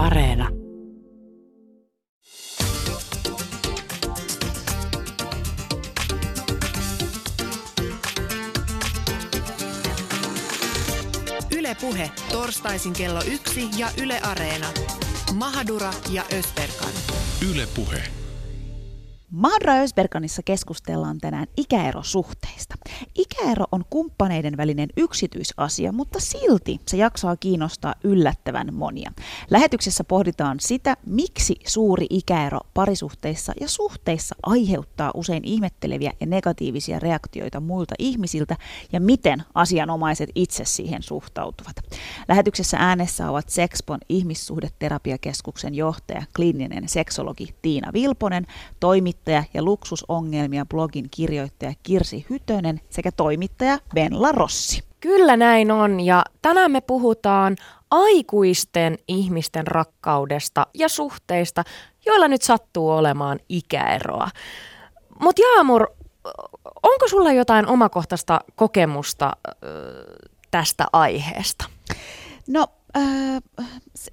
Areena. Yle Puhe, torstaisin kello 1 ja Yle Areena. Mahadura ja Özberkan. Yle Puhe. Mahadura ja Özberkanissa keskustellaan tänään ikäerosuhteista. Ikäero on kumppaneiden välinen yksityisasia, mutta silti se jaksaa kiinnostaa yllättävän monia. Lähetyksessä pohditaan sitä, miksi suuri ikäero parisuhteissa ja suhteissa aiheuttaa usein ihmetteleviä ja negatiivisia reaktioita muilta ihmisiltä ja miten asianomaiset itse siihen suhtautuvat. Lähetyksessä äänessä ovat Sexpon Ihmissuhdeterapiakeskuksen johtaja, kliininen seksologi Tiina Vilponen, toimittaja ja luksusongelmia blogin kirjoittaja Kirsi Hytönen sekä toimittaja Venla Rossi. Kyllä näin on, ja tänään me puhutaan aikuisten ihmisten rakkaudesta ja suhteista, joilla nyt sattuu olemaan ikäeroa. Mutta Jaamur, onko sulla jotain omakohtaista kokemusta tästä aiheesta? No,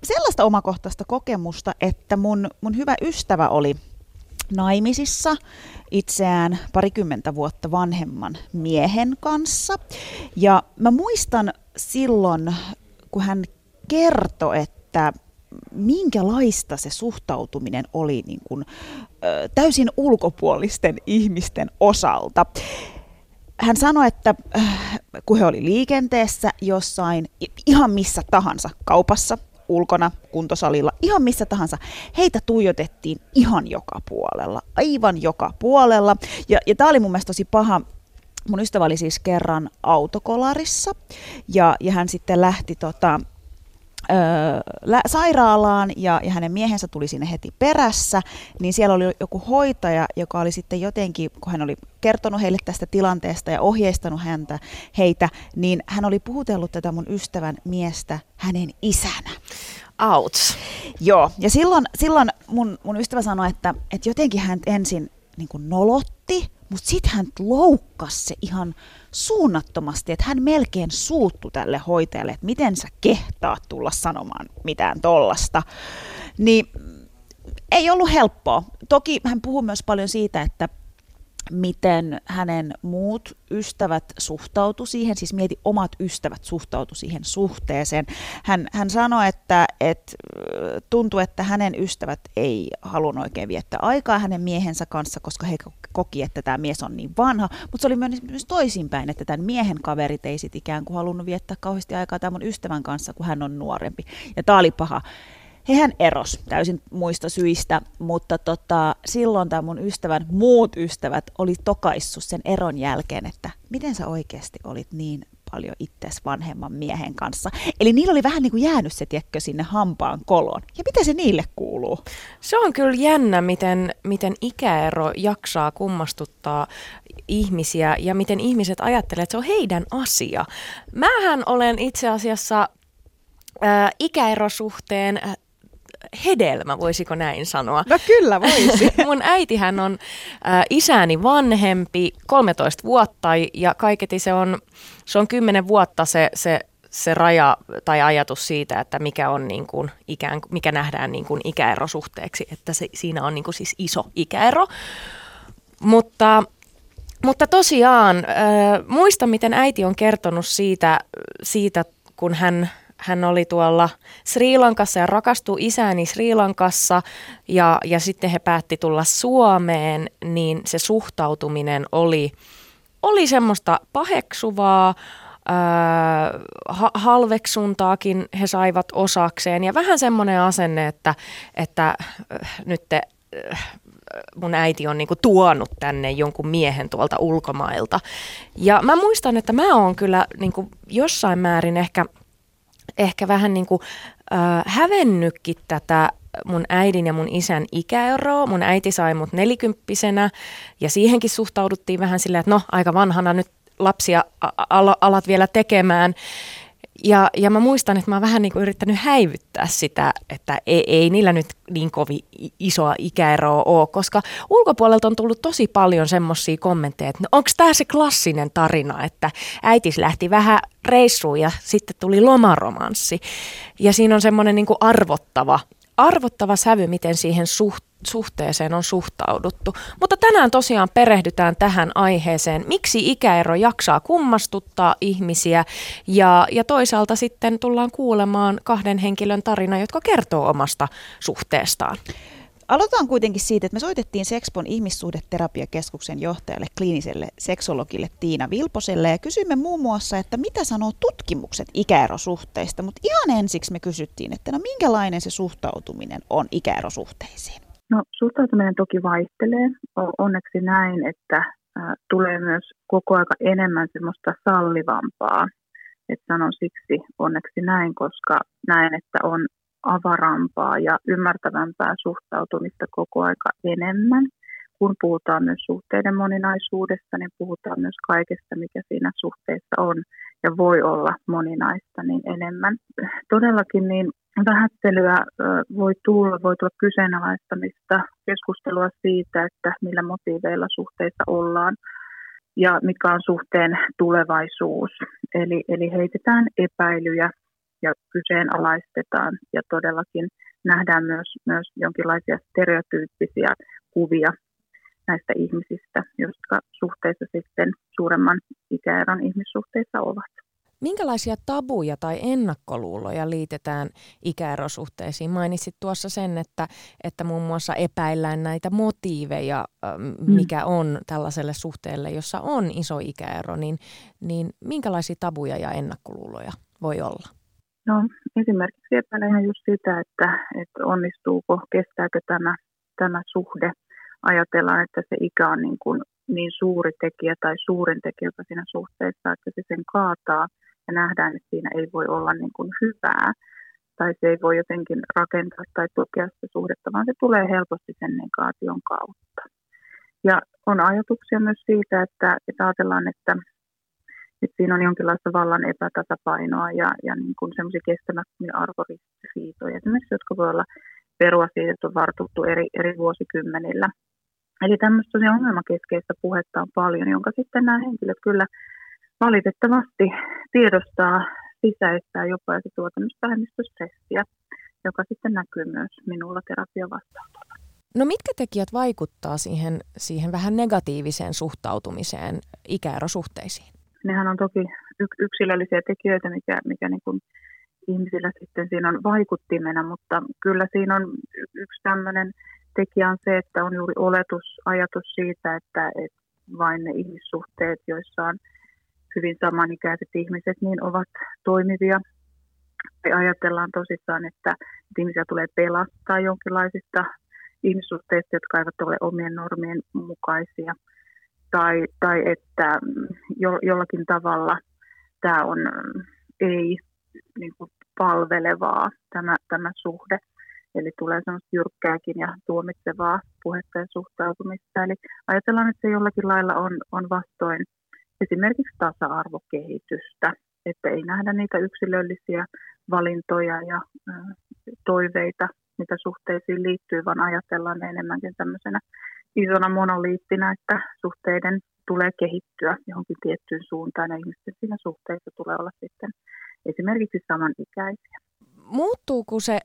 sellaista omakohtaista kokemusta, että mun hyvä ystävä oli naimisissa itseään parikymmentä vuotta vanhemman miehen kanssa. Ja mä muistan silloin, kun hän kertoi, että minkälaista se suhtautuminen oli niin kuin täysin ulkopuolisten ihmisten osalta. Hän sanoi, että kun he oli liikenteessä jossain, ihan missä tahansa, kaupassa, ulkona, kuntosalilla, ihan missä tahansa, heitä tuijotettiin ihan joka puolella, aivan joka puolella. Ja tämä oli mun mielestä tosi paha. Mun ystävä oli siis kerran autokolarissa ja hän sitten lähti sairaalaan ja hänen miehensä tuli sinne heti perässä, niin siellä oli joku hoitaja, joka oli sitten jotenkin, kun hän oli kertonut heille tästä tilanteesta ja ohjeistanut heitä, niin hän oli puhutellut tätä mun ystävän miestä hänen isänä. Outs. Joo, ja silloin mun ystävä sanoi, että jotenkin hän ensin niin kuin nolotti, mutta sitten hän loukkasi se ihan suunnattomasti, että hän melkein suuttui tälle hoitajalle, että miten sä kehtaat tulla sanomaan mitään tollasta. Niin ei ollut helppoa. Toki hän puhui myös paljon siitä, että miten hänen muut ystävät suhtautuivat siihen, siis mieti omat ystävät suhtautuivat siihen suhteeseen. Hän sanoi, että tuntui, että hänen ystävät ei halunnut oikein viettää aikaa hänen miehensä kanssa, koska he koki, että tämä mies on niin vanha, mutta se oli myös toisinpäin, että tämän miehen kaverit ei sit ikään kuin halunnut viettää kauheasti aikaa tämän ystävän kanssa, kun hän on nuorempi. Ja tämä oli paha. Hehän eros täysin muista syistä, mutta silloin tämä mun ystävän muut ystävät oli tokaissut sen eron jälkeen, että miten sä oikeasti olit niin paljon itseäsi vanhemman miehen kanssa. Eli niillä oli vähän niin kuin jäänyt se tiekkö sinne hampaan koloon. Ja mitä se niille kuuluu? Se on kyllä jännä, miten ikäero jaksaa kummastuttaa ihmisiä ja miten ihmiset ajattelee, että se on heidän asia. Mähän olen itse asiassa ikäerosuhteen hedelmä, voisiko näin sanoa? No kyllä voisi. Mun äitihän on isäni vanhempi 13 vuotta ja kaiketi se on 10 vuotta se raja tai ajatus siitä, että mikä on niin kuin mikä nähdään niin kuin ikäerosuhteeksi, että siinä on niin kuin siis iso ikäero. Mutta tosiaan muistan, miten äiti on kertonut siitä kun hän oli tuolla Sri Lankassa ja rakastui isääni Sri Lankassa ja sitten he päätti tulla Suomeen, niin se suhtautuminen oli semmoista paheksuvaa, halveksuntaakin he saivat osakseen ja vähän semmoinen asenne, että nyt mun äiti on niinku tuonut tänne jonkun miehen tuolta ulkomailta. Ja mä muistan, että mä oon kyllä niinku jossain määrin ehkä vähän niin kuin hävennytkin tätä mun äidin ja mun isän ikäeroa. Mun äiti sai mut 40 ja siihenkin suhtauduttiin vähän silleen, että no aika vanhana nyt lapsia alat vielä tekemään. Ja mä muistan, että mä oon vähän niin kuin yrittänyt häivyttää sitä, että ei niillä nyt niin kovin isoa ikäeroa ole, koska ulkopuolelta on tullut tosi paljon semmoisia kommentteja, että no onko tämä se klassinen tarina, että äiti lähti vähän reissuun ja sitten tuli lomaromanssi. Ja siinä on semmoinen niin kuin arvottava arvottava sävy, miten siihen suhteeseen on suhtauduttu. Mutta tänään tosiaan perehdytään tähän aiheeseen, miksi ikäero jaksaa kummastuttaa ihmisiä ja toisaalta sitten tullaan kuulemaan kahden henkilön tarina, jotka kertoo omasta suhteestaan. Aloitetaan kuitenkin siitä, että me soitettiin Sexpon Ihmissuhdeterapiakeskuksen johtajalle, kliiniselle seksologille Tiina Vilposelle ja kysyimme muun muassa, että mitä sanoo tutkimukset ikäerosuhteista, mutta ihan ensiksi me kysyttiin, että no minkälainen se suhtautuminen on ikäerosuhteisiin? No suhtautuminen toki vaihtelee, onneksi näin, että tulee myös koko ajan enemmän semmoista sallivampaa, että sanon siksi onneksi näin, koska näen, että on avarampaa ja ymmärtävämpää suhtautumista koko aika enemmän. Kun puhutaan myös suhteiden moninaisuudesta, niin puhutaan myös kaikesta, mikä siinä suhteessa on ja voi olla moninaista niin enemmän. Todellakin niin vähättelyä voi tulla kyseenalaistamista, keskustelua siitä, että millä motiiveilla suhteissa ollaan ja mikä on suhteen tulevaisuus. Eli heitetään epäilyjä ja kyseenalaistetaan ja todellakin nähdään myös jonkinlaisia stereotyyppisiä kuvia näistä ihmisistä, jotka suhteessa sitten suuremman ikäeron ihmissuhteissa ovat. Minkälaisia tabuja tai ennakkoluuloja liitetään ikäerosuhteisiin? Mainitsit tuossa sen, että muun muassa epäillään näitä motiiveja, mikä on tällaiselle suhteelle, jossa on iso ikäero, niin minkälaisia tabuja ja ennakkoluuloja voi olla? No esimerkiksi epäilen just sitä, että onnistuuko, kestääkö tämä suhde. Ajatellaan, että se ikä on niin suuri tekijä tai suurin tekijä siinä suhteessa, että se sen kaataa ja nähdään, että siinä ei voi olla hyvää. Tai se ei voi jotenkin rakentaa tai tukea sitä suhdetta, vaan se tulee helposti sen negaation kautta. Ja on ajatuksia myös siitä, että ajatellaan, että siinä on jonkinlaista vallan epätasapainoa ja semmoisia kestämättömiä arvoristiriitoja, esimerkiksi, jotka voi olla perua siitä, että on vartuttu eri vuosikymmenillä. Eli tämmöistä ongelmakeskeistä puhetta on paljon, jonka sitten nämä henkilöt kyllä valitettavasti tiedostaa, sisäistää jopa, ja se tuo tämmöistä vähemmistöstressiä, joka sitten näkyy myös minulla terapiavastaanotolla. No mitkä tekijät vaikuttaa siihen vähän negatiiviseen suhtautumiseen ikäerosuhteisiin? Nehän on toki yksilöllisiä tekijöitä, mikä ihmisillä sitten siinä on vaikuttimena, mutta kyllä siinä on yksi tämmöinen tekijä on se, että on juuri ajatus siitä, että vain ne ihmissuhteet, joissa on hyvin samanikäiset ihmiset, niin ovat toimivia. Me ajatellaan tosissaan, että ihmisiä tulee pelastaa jonkinlaisista ihmissuhteista, jotka eivät ole omien normien mukaisia. Tai että jollakin tavalla tämä on palvelevaa tämä suhde. Eli tulee semmoista jyrkkääkin ja tuomitsevaa puhetta ja suhtautumista. Eli ajatellaan, että se jollakin lailla on vastoin esimerkiksi tasa-arvokehitystä. Että ei nähdä niitä yksilöllisiä valintoja ja toiveita, mitä suhteisiin liittyy, vaan ajatellaan ne enemmänkin tämmöisenä isona monoliittina, että suhteiden tulee kehittyä johonkin tiettyyn suuntaan ja ihmisten siinä suhteessa tulee olla sitten esimerkiksi samanikäisiä.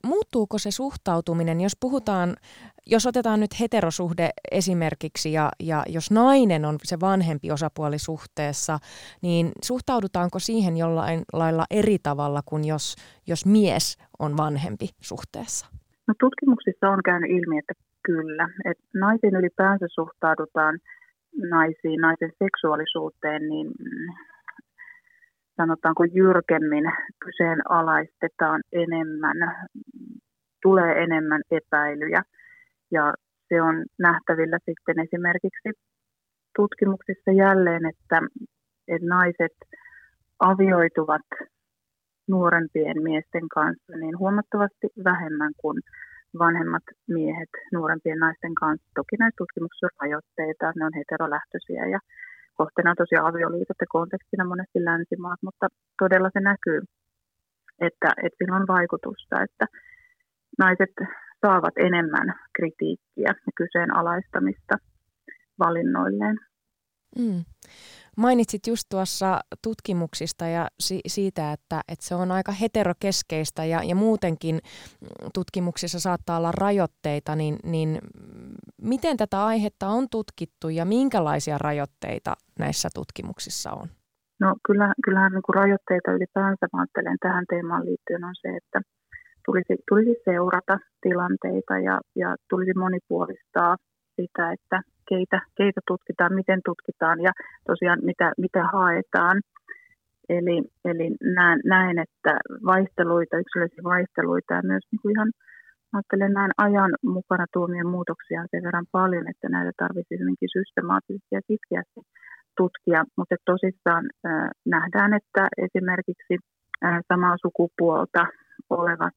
Muuttuuko se suhtautuminen, jos otetaan nyt heterosuhde esimerkiksi ja jos nainen on se vanhempi osapuoli suhteessa, niin suhtaudutaanko siihen jollain lailla eri tavalla kuin jos mies on vanhempi suhteessa? No, tutkimuksissa on käynyt ilmi, että kyllä. Että naisiin ylipäänsä suhtaudutaan naisen seksuaalisuuteen, niin sanotaanko jyrkemmin, kyseenalaistetaan enemmän, tulee enemmän epäilyjä. Ja se on nähtävillä sitten esimerkiksi tutkimuksissa jälleen, että naiset avioituvat nuorempien miesten kanssa niin huomattavasti vähemmän kuin vanhemmat miehet nuorempien naisten kanssa. Toki näissä tutkimuksissa on rajoitteita, ne on heterolähtöisiä ja kohteena on tosiaan avioliitot ja kontekstina monesti länsimaat, mutta todella se näkyy, että sillä on vaikutusta, että naiset saavat enemmän kritiikkiä ja kyseenalaistamista valinnoilleen. Mm. Mainitsit just tuossa tutkimuksista ja siitä, että se on aika heterokeskeistä ja muutenkin tutkimuksissa saattaa olla rajoitteita, niin miten tätä aihetta on tutkittu ja minkälaisia rajoitteita näissä tutkimuksissa on? No kyllähän niin kuin rajoitteita ylipäänsä ajattelen tähän teemaan liittyen on se, että tulisi seurata tilanteita ja tulisi monipuolistaa sitä, että keitä tutkitaan, miten tutkitaan ja tosiaan mitä haetaan. Eli näen, että vaihteluita, yksilöllisiä vaihteluita ja myös niin kuin ihan ajattelen näin ajan mukana tuomien muutoksia on sen verran paljon, että näitä tarvitsisi jotenkin systemaattisesti ja sitkeästi tutkia. Mutta tosissaan nähdään, että esimerkiksi samaa sukupuolta olevat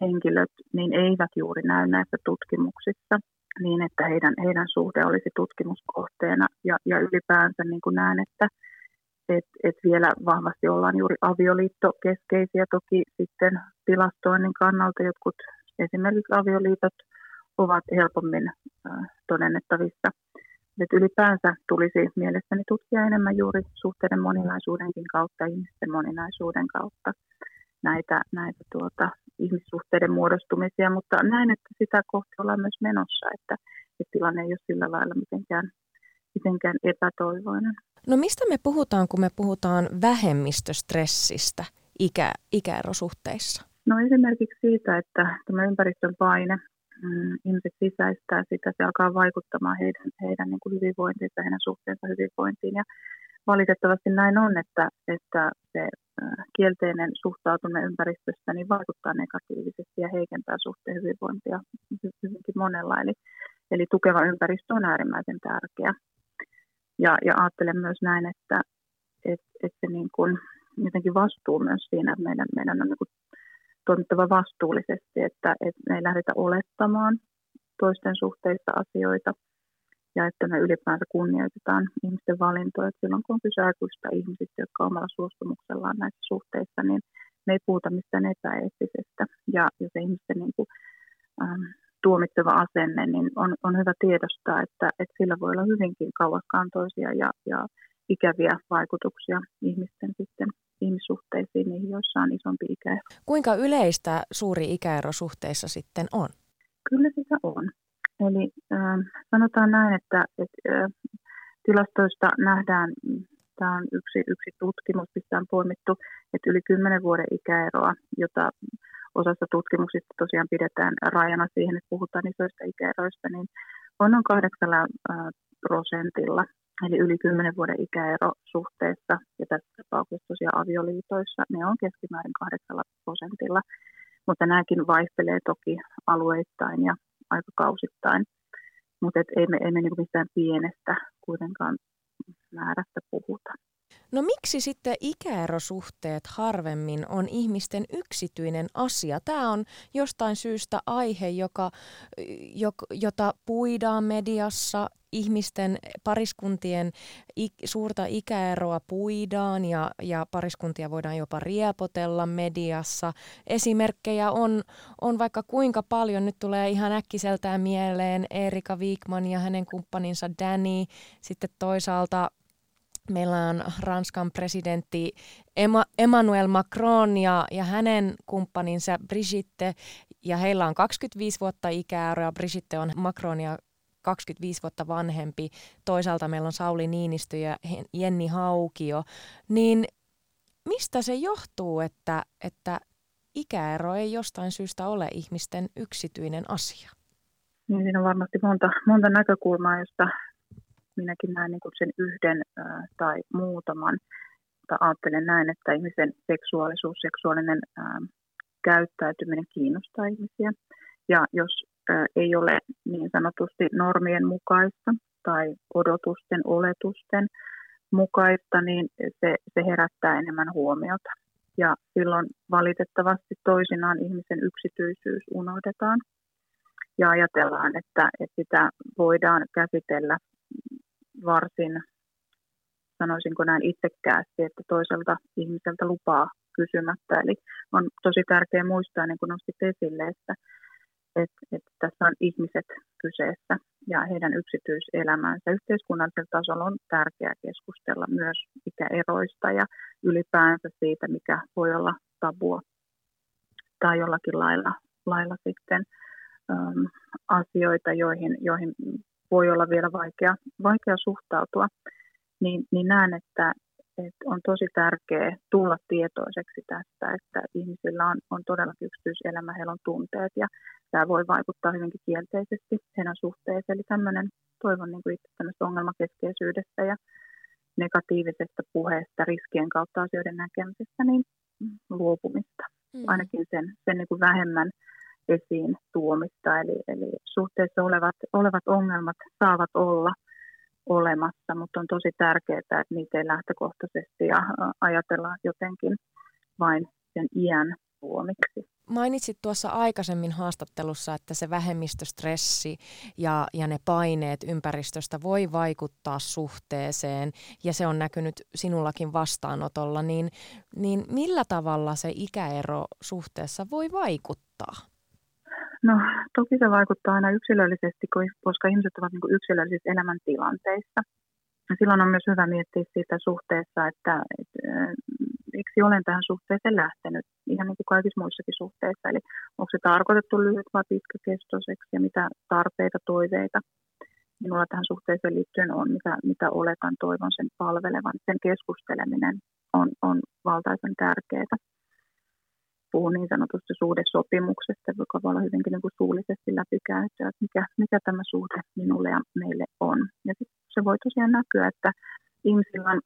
henkilöt niin eivät juuri näy näissä tutkimuksissa niin, että heidän suhde olisi tutkimuskohteena. Ja ylipäänsä niin kuin näen, että et vielä vahvasti ollaan juuri avioliittokeskeisiä. Toki sitten tilastoinnin kannalta jotkut esimerkiksi avioliitot ovat helpommin todennettavissa. Et ylipäänsä tulisi mielestäni tutkia enemmän juuri suhteiden moninaisuudenkin kautta, ihmisten moninaisuuden kautta näitä ihmissuhteiden muodostumisia, mutta näin, että sitä kohti ollaan myös menossa, että tilanne ei ole sillä lailla mitenkään epätoivoinen. No mistä me puhutaan, kun me puhutaan vähemmistöstressistä ikäerosuhteissa? No esimerkiksi siitä, että tämä ympäristön paine, ihmiset sisäistää sitä, se alkaa vaikuttamaan heidän niin kuin hyvinvointiinsa, heidän suhteensa hyvinvointiin. Ja valitettavasti näin on, että se kielteinen suhtautuminen ympäristöstä niin vaikuttaa negatiivisesti ja heikentää suhteen hyvinvointia hyvinkin monella. Eli tukeva ympäristö on äärimmäisen tärkeä. Ja ajattelen myös näin, että se niin kuin jotenkin vastuu myös siinä, että meidän on niin kuin toimittava vastuullisesti, että me ei lähdetä olettamaan toisten suhteista asioita ja että me ylipäänsä kunnioitetaan ihmisten valintoja. Silloin kun on kyse aikuisista ihmisistä, jotka omalla suostumuksellaan näissä suhteissa, niin me ei puhuta mistään epäeettisestä. Ja se ihmisten niin kuin, tuomittava asenne niin on hyvä tiedostaa, että sillä voi olla hyvinkin kauaskantoisia ja ikäviä vaikutuksia ihmisten sitten ihmissuhteisiin, niihin joissa on isompi ikäero. Kuinka yleistä suuri ikäero suhteissa sitten on? Kyllä sitä on. Eli sanotaan näin, että tilastoista nähdään, tämä on yksi tutkimus, missä on poimittu, että yli 10 vuoden ikäeroa, jota osassa tutkimuksista tosiaan pidetään rajana siihen, että puhutaan isoista ikäeroista, niin on 8%. Eli yli 10 vuoden ikäero suhteessa ja tässä tapauksessa tosiaan avioliitoissa, ne on keskimäärin 8%. Mutta nämäkin vaihtelee toki alueittain ja aikakausittain. Mutta ei me niin mistään pienestä kuitenkaan määrästä puhuta. No miksi sitten ikäerosuhteet harvemmin on ihmisten yksityinen asia? Tämä on jostain syystä aihe, jota puidaan mediassa. Ihmisten, pariskuntien suurta ikäeroa puidaan ja pariskuntia voidaan jopa riepotella mediassa. Esimerkkejä on vaikka kuinka paljon. Nyt tulee ihan äkkiseltään mieleen Erika Vikman ja hänen kumppaninsa Dani. Sitten toisaalta meillä on Ranskan presidentti Emmanuel Macron ja hänen kumppaninsa Brigitte. Ja heillä on 25 vuotta ikäeroa. Brigitte on Macronia 25 vuotta vanhempi. Toisaalta meillä on Sauli Niinistö ja Jenni Haukio. Niin mistä se johtuu, että ikäero ei jostain syystä ole ihmisten yksityinen asia? Niin, siinä on varmasti monta näkökulmaa, josta minäkin näen niin kuin sen yhden tai muutaman. Ajattelen näin, että ihmisen seksuaalisuus, seksuaalinen käyttäytyminen kiinnostaa ihmisiä. Ja jos ei ole niin sanotusti normien mukaista tai odotusten, oletusten mukaista, niin se herättää enemmän huomiota. Ja silloin valitettavasti toisinaan ihmisen yksityisyys unohdetaan ja ajatellaan, että sitä voidaan käsitellä varsin, sanoisinko näin itsekkäästi, että toiselta ihmiseltä lupaa kysymättä. Eli on tosi tärkeää muistaa, niin kuin nostit esille, että että tässä on ihmiset kyseessä ja heidän yksityiselämänsä. Yhteiskunnallisella tasolla on tärkeää keskustella myös ikäeroista ja ylipäänsä siitä, mikä voi olla tabua tai jollakin lailla sitten asioita, joihin voi olla vielä vaikea suhtautua, niin näen, että on tosi tärkeää tulla tietoiseksi tästä, että ihmisillä on todellakin yksityiselämä, heillä on tunteet ja tämä voi vaikuttaa hyvinkin kielteisesti heidän suhteeseen. Eli tämmöinen, toivon niin kuin itse tämmöistä ongelmakeskeisyydestä ja negatiivisesta puheesta, riskien kautta asioiden näkemisestä, niin luopumista. Ainakin sen niin kuin vähemmän esiin tuomista. Eli suhteessa olevat ongelmat saavat olla olemassa, mutta on tosi tärkeää, että niitä ei lähtökohtaisesti ja ajatella jotenkin vain sen iän tuomiksi. Mainitsit tuossa aikaisemmin haastattelussa, että se vähemmistöstressi ja ne paineet ympäristöstä voi vaikuttaa suhteeseen ja se on näkynyt sinullakin vastaanotolla, niin millä tavalla se ikäero suhteessa voi vaikuttaa? No toki se vaikuttaa aina yksilöllisesti, koska ihmiset ovat niin kuin yksilöllisissä elämäntilanteissa. Ja silloin on myös hyvä miettiä siitä suhteessa, että miksi olen tähän suhteeseen lähtenyt, ihan niin kuin kaikissa muissakin suhteissa. Eli onko se tarkoitettu lyhyt vai pitkäkestoiseksi ja mitä tarpeita, toiveita minulla tähän suhteeseen liittyen on, mitä oletan, toivon sen palvelevan. Sen keskusteleminen on valtaisen tärkeää. Puhun niin sanotusti suhdesopimuksesta, joka voi olla hyvinkin niin kuin suullisesti läpikäytyä, että mikä tämä suhde minulle ja meille on. Ja se voi tosiaan näkyä, että ihmisillä on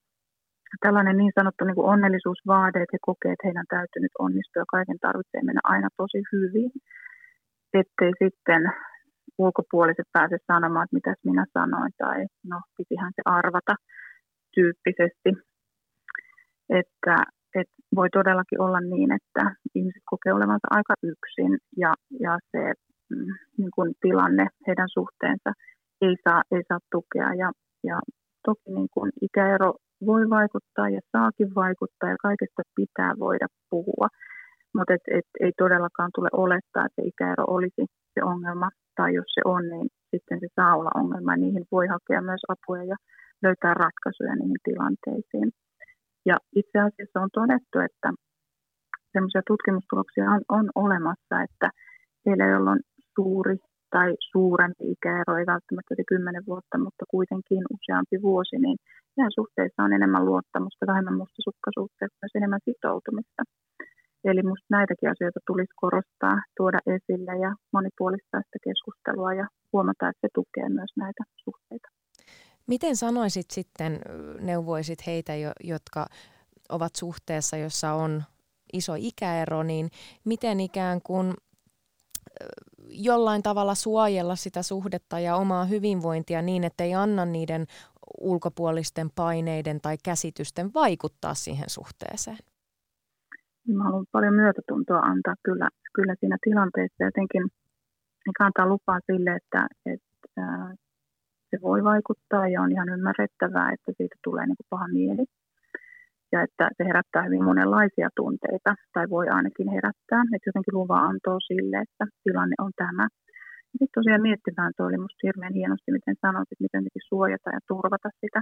tällainen niin sanottu niin kuin onnellisuusvaade, että he kokee, että heidän täytyy nyt onnistua, kaiken tarvitsee mennä aina tosi hyvin, ettei sitten ulkopuoliset pääse sanomaan, että mitäs minä sanoin, tai no, pitihän se arvata tyyppisesti, että voi todellakin olla niin, että ihmiset kokee olevansa aika yksin ja se niin kuin tilanne, heidän suhteensa ei saa tukea. Ja toki niin kuin ikäero voi vaikuttaa ja saakin vaikuttaa ja kaikesta pitää voida puhua, mutta ei todellakaan tule olettaa, että ikäero olisi se ongelma tai jos se on, niin sitten se saa olla ongelma. Niihin voi hakea myös apua ja löytää ratkaisuja niihin tilanteisiin. Ja itse asiassa on todettu, että semmoisia tutkimustuloksia on olemassa, että heillä, joilla on suuri tai suurempi ikäero, ei välttämättä 10 vuotta, mutta kuitenkin useampi vuosi, niin nämä suhteissa on enemmän luottamusta, vähemmän mustasukkaisuutta, myös enemmän sitoutumista. Eli minusta näitäkin asioita tulisi korostaa, tuoda esille ja monipuolistaa sitä keskustelua ja huomata, että se tukee myös näitä suhteita. Miten sanoisit sitten, neuvoisit heitä, jotka ovat suhteessa, jossa on iso ikäero, niin miten ikään kuin jollain tavalla suojella sitä suhdetta ja omaa hyvinvointia niin, ettei anna niiden ulkopuolisten paineiden tai käsitysten vaikuttaa siihen suhteeseen? Mä haluan paljon myötätuntoa antaa kyllä siinä tilanteessa. Jotenkin antaa lupaa sille, että se voi vaikuttaa ja on ihan ymmärrettävää, että siitä tulee niin kuin paha mieli ja että se herättää hyvin monenlaisia tunteita tai voi ainakin herättää, että jotenkin luvaa antoo sille, että tilanne on tämä. Ja sitten tosiaan miettimään, tuo oli musta hirveän hienosti, miten sanoit, että miten suojata ja turvata sitä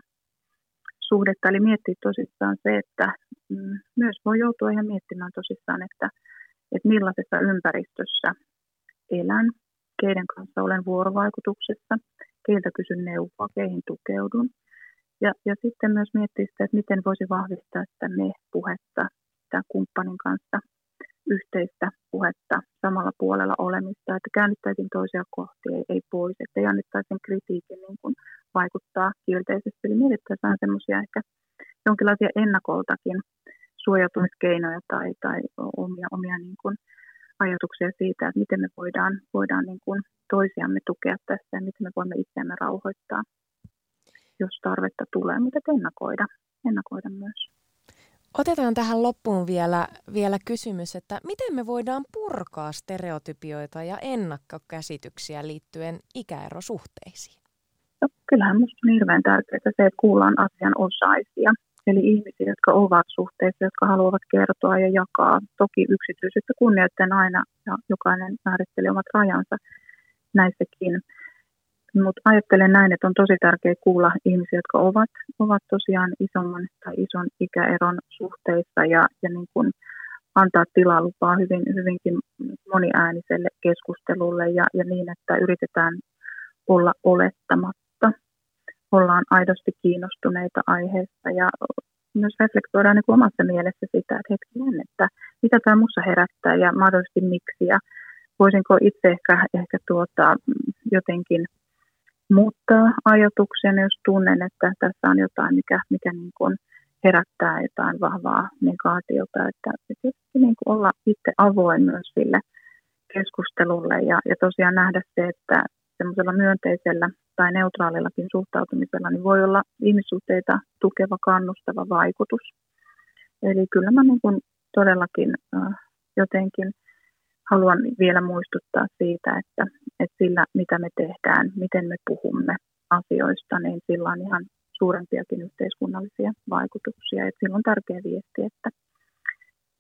suhdetta. Eli miettiä tosissaan se, että myös voi joutua ihan miettimään tosissaan, että millaisessa ympäristössä elän, keiden kanssa olen vuorovaikutuksessa, keiltä kysyn neuvoa, keihin tukeudun. Ja sitten myös miettiä sitä, että miten voisi vahvistaa sitä me-puhetta, sitä kumppanin kanssa yhteistä puhetta, samalla puolella olemista, että käännyttäisiin toisia kohti, ei pois, ettei annettaisiin kritiikin niin kuin vaikuttaa kielteisesti. Eli mietittäisiin semmoisia ehkä jonkinlaisia ennakoltakin suojautumiskeinoja tai omia niin kuin ajatuksia siitä, että miten me voidaan niin kuin toisiamme tukea tässä ja miten me voimme itseämme rauhoittaa, jos tarvetta tulee, mutta ennakoida myös. Otetaan tähän loppuun vielä kysymys, että miten me voidaan purkaa stereotypioita ja ennakkokäsityksiä liittyen ikäerosuhteisiin? No, kyllähän minusta on hirveän tärkeää se, että kuullaan asianosaisia Eli ihmisiä, jotka ovat suhteessa, jotka haluavat kertoa ja jakaa. Toki yksityisyyttä kunnioittain aina ja jokainen määrittelee omat rajansa näissäkin. Mutta ajattelen näin, että on tosi tärkeää kuulla ihmisiä, jotka ovat tosiaan isomman tai ison ikäeron suhteissa ja niin kun antaa tilaa lupaa hyvinkin moniääniselle keskustelulle ja niin, että yritetään olla olettamatta. Ollaan aidosti kiinnostuneita aiheesta ja myös reflektoidaan niin kuin omassa mielessä sitä, että hetkinen, että mitä tämä minussa herättää ja mahdollisesti miksi ja voisinko itse ehkä jotenkin muuttaa ajatuksen, jos tunnen, että tässä on jotain, mikä niin kuin herättää jotain vahvaa negaatiota, että tietysti niin kuin olla itse avoin myös sille keskustelulle ja tosiaan nähdä se, että semmoisella myönteisellä tai neutraalillakin suhtautumisella niin voi olla ihmissuhteita tukeva, kannustava vaikutus. Eli kyllä mä niin kuin todellakin jotenkin haluan vielä muistuttaa siitä, että sillä mitä me tehdään, miten me puhumme asioista, niin sillä on ihan suurempiakin yhteiskunnallisia vaikutuksia. Et silloin on tärkeä viesti, että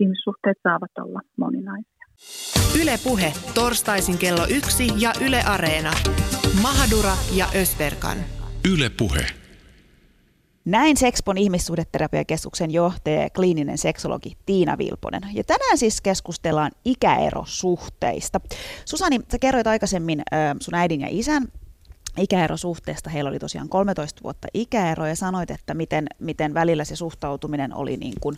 ihmissuhteet saavat olla moninaisia. Yle Puhe, torstaisin kello 1 ja Yle Areena. Mahadura ja Özberkan. Yle Puhe. Näin Sexpon ihmissuhdeterapiakeskuksen johtaja ja kliininen seksologi Tiina Vilponen. Ja tänään siis keskustellaan ikäerosuhteista. Susani, sä kerroit aikaisemmin sun äidin ja isän ikäerosuhteesta. Heillä oli tosiaan 13 vuotta ikäero ja sanoit, että miten välillä se suhtautuminen oli niin kuin,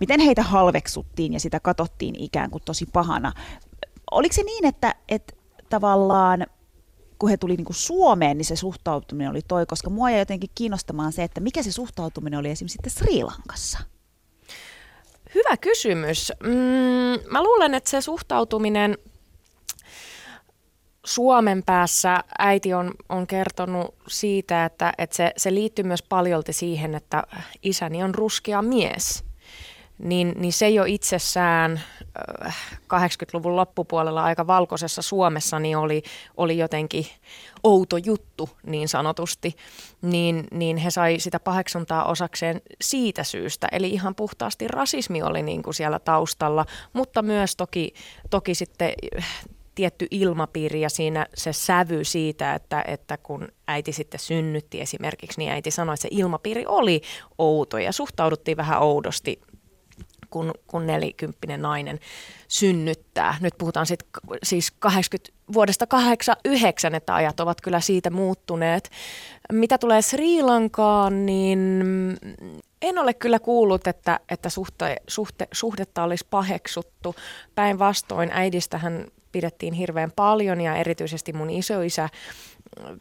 miten heitä halveksuttiin ja sitä katsottiin ikään kuin tosi pahana. Oliko se niin, että tavallaan kun he tuli niin kuin Suomeen, niin se suhtautuminen oli toi, koska mua jäi jotenkin kiinnostamaan se, että mikä se suhtautuminen oli esimerkiksi sitten Sri Lankassa? Hyvä kysymys. Mä luulen, että se suhtautuminen Suomen päässä äiti on kertonut siitä, että se liittyy myös paljolti siihen, että isäni on ruskea mies. Niin se jo itsessään 80-luvun loppupuolella aika valkoisessa Suomessa niin oli jotenkin outo juttu niin sanotusti, niin he sai sitä paheksuntaa osakseen siitä syystä. Eli ihan puhtaasti rasismi oli niin kuin siellä taustalla, mutta myös toki sitten tietty ilmapiiri ja siinä se sävy siitä, että kun äiti sitten synnytti esimerkiksi, niin äiti sanoi, että se ilmapiiri oli outo ja suhtauduttiin vähän oudosti, kun 40 nainen synnyttää. Nyt puhutaan siis vuodesta 1989, että ajat ovat kyllä siitä muuttuneet. Mitä tulee Sri Lankaan, niin en ole kyllä kuullut, että suhdetta olisi paheksuttu. Päinvastoin äidistähän pidettiin hirveän paljon ja erityisesti mun isoisä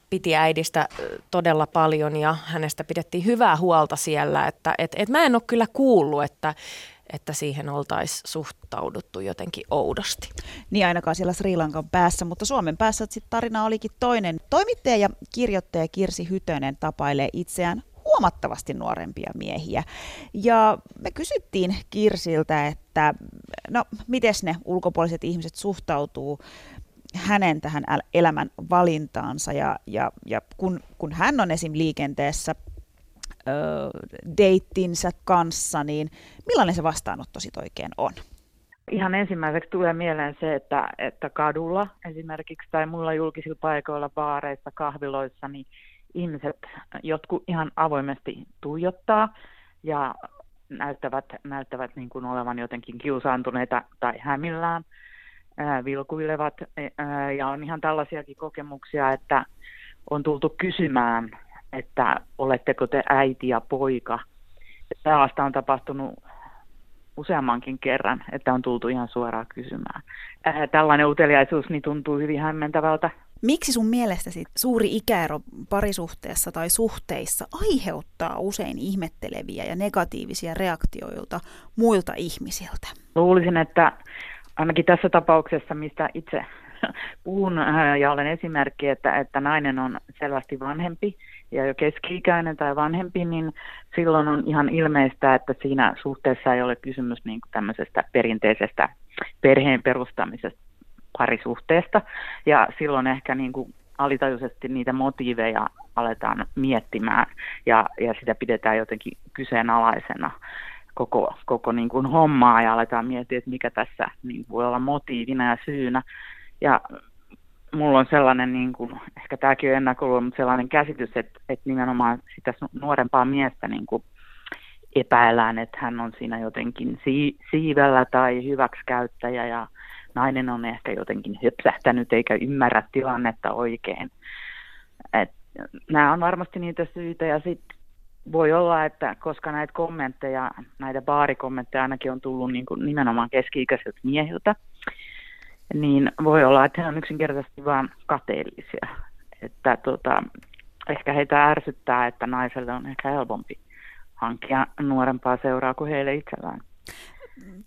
piti äidistä todella paljon ja hänestä pidettiin hyvää huolta siellä. Että mä en ole kyllä kuullut, että siihen oltaisiin suhtauduttu jotenkin oudosti. Niin ainakaan siellä Sri Lankan päässä, mutta Suomen päässä sitten tarina olikin toinen. Toimittaja ja kirjoittaja Kirsi Hytönen tapailee itseään huomattavasti nuorempia miehiä. Ja me kysyttiin Kirsiltä, että no, mites ne ulkopuoliset ihmiset suhtautuu hänen tähän elämän valintaansa ja kun hän on esim. Liikenteessä deittinsä kanssa, niin millainen se vastaanotto sit oikein on? Ihan ensimmäiseksi tulee mieleen se, että kadulla esimerkiksi tai muilla julkisilla paikoilla, baareissa, kahviloissa, niin ihmiset jotkut ihan avoimesti tuijottaa ja näyttävät niin kuin olevan jotenkin kiusaantuneita tai hämillään, vilkuilevat ja on ihan tällaisiakin kokemuksia, että on tultu kysymään, että oletteko te äiti ja poika. Tällaista on tapahtunut useammankin kerran, että on tultu ihan suoraan kysymään. Tällainen uteliaisuus niin tuntuu hyvin hämmentävältä. Miksi sun mielestäsi suuri ikäero parisuhteessa tai suhteissa aiheuttaa usein ihmetteleviä ja negatiivisia reaktioilta muilta ihmisiltä? Luulisin, että ainakin tässä tapauksessa, mistä itse puhun ja olen esimerkki, että nainen on selvästi vanhempi ja jo keski-ikäinen tai vanhempi, niin silloin on ihan ilmeistä, että siinä suhteessa ei ole kysymys niin kuin tämmöisestä perinteisestä perheen perustamisesta parisuhteesta. Ja silloin ehkä niin kuin alitajuisesti niitä motiiveja aletaan miettimään ja sitä pidetään jotenkin kyseenalaisena koko niin kuin hommaa ja aletaan miettiä, että mikä tässä niin voi olla motiivina ja syynä. Ja mulla on sellainen, niin kuin, ehkä tämäkin on ennakkoluulo, mutta sellainen käsitys, että nimenomaan sitä nuorempaa miestä niin kuin epäillään, että hän on siinä jotenkin siivellä tai hyväksikäyttäjä ja nainen on ehkä jotenkin höpsähtänyt eikä ymmärrä tilannetta oikein. Et nämä on varmasti niitä syitä ja sitten voi olla, että koska näitä kommentteja, näitä baarikommentteja ainakin on tullut niin kuin nimenomaan keski-ikäisiltä miehiltä, niin voi olla, että he on yksinkertaisesti vaan kateellisia. Että ehkä heitä ärsyttää, että naiselle on ehkä helpompi hankkia nuorempaa seuraa kuin heille itsellään.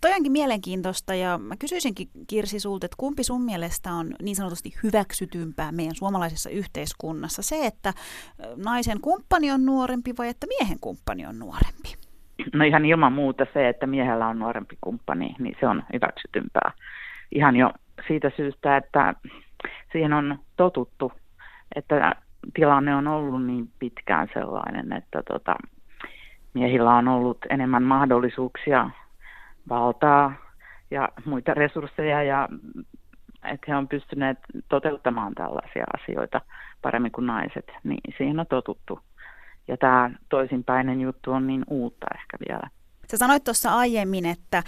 Toi onkin mielenkiintoista ja mä kysyisinkin Kirsi sulta, että kumpi sun mielestä on niin sanotusti hyväksytympää meidän suomalaisessa yhteiskunnassa? Se, että naisen kumppani on nuorempi vai että miehen kumppani on nuorempi? No ihan ilman muuta se, että miehellä on nuorempi kumppani, niin se on hyväksytympää. Ihan jo siitä syystä, että siihen on totuttu, että tilanne on ollut niin pitkään sellainen, että miehillä on ollut enemmän mahdollisuuksia, valtaa ja muita resursseja, ja että he on pystyneet toteuttamaan tällaisia asioita paremmin kuin naiset, niin siihen on totuttu. Ja tämä toisinpäinen juttu on niin uutta ehkä vielä. Sä sanoit tuossa aiemmin, että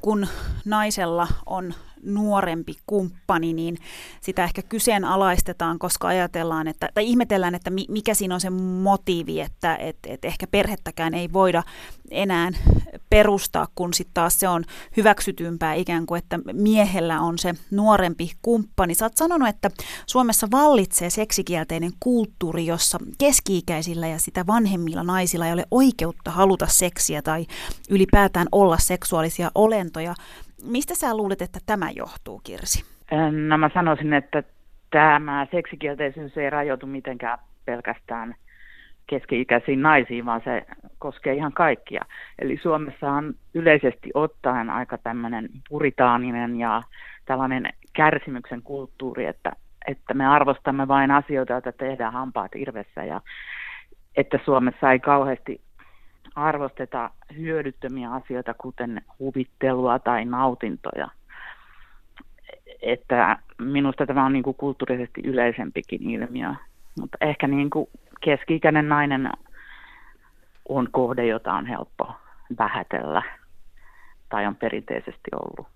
kun naisella on nuorempi kumppani, niin sitä ehkä kyseenalaistetaan, koska ajatellaan, tai ihmetellään, että mikä siinä on se motiivi, että ehkä perhettäkään ei voida enää perustaa, kun sitten taas se on hyväksytympää ikään kuin, että miehellä on se nuorempi kumppani. Sä oot sanonut, että Suomessa vallitsee seksikielteinen kulttuuri, jossa keski-ikäisillä ja sitä vanhemmilla naisilla ei ole oikeutta haluta seksiä tai ylipäätään olla seksuaalisia olentoja. Mistä sä luulet, että tämä johtuu, Kirsi? No mä sanoisin, että tämä seksikielteisyys ei rajoitu mitenkään pelkästään keski-ikäisiin naisiin, vaan se koskee ihan kaikkia. Eli Suomessa on yleisesti ottaen aika tämmöinen puritaaninen ja tällainen kärsimyksen kulttuuri, että me arvostamme vain asioita, joita tehdään hampaat irvessä, ja että Suomessa ei kauheasti arvosteta hyödyttömiä asioita, kuten huvittelua tai nautintoja. Että minusta tämä on niin kuin kulttuurisesti yleisempikin ilmiö, mutta ehkä niin kuin keski-ikäinen nainen on kohde, jota on helppo vähätellä tai on perinteisesti ollut.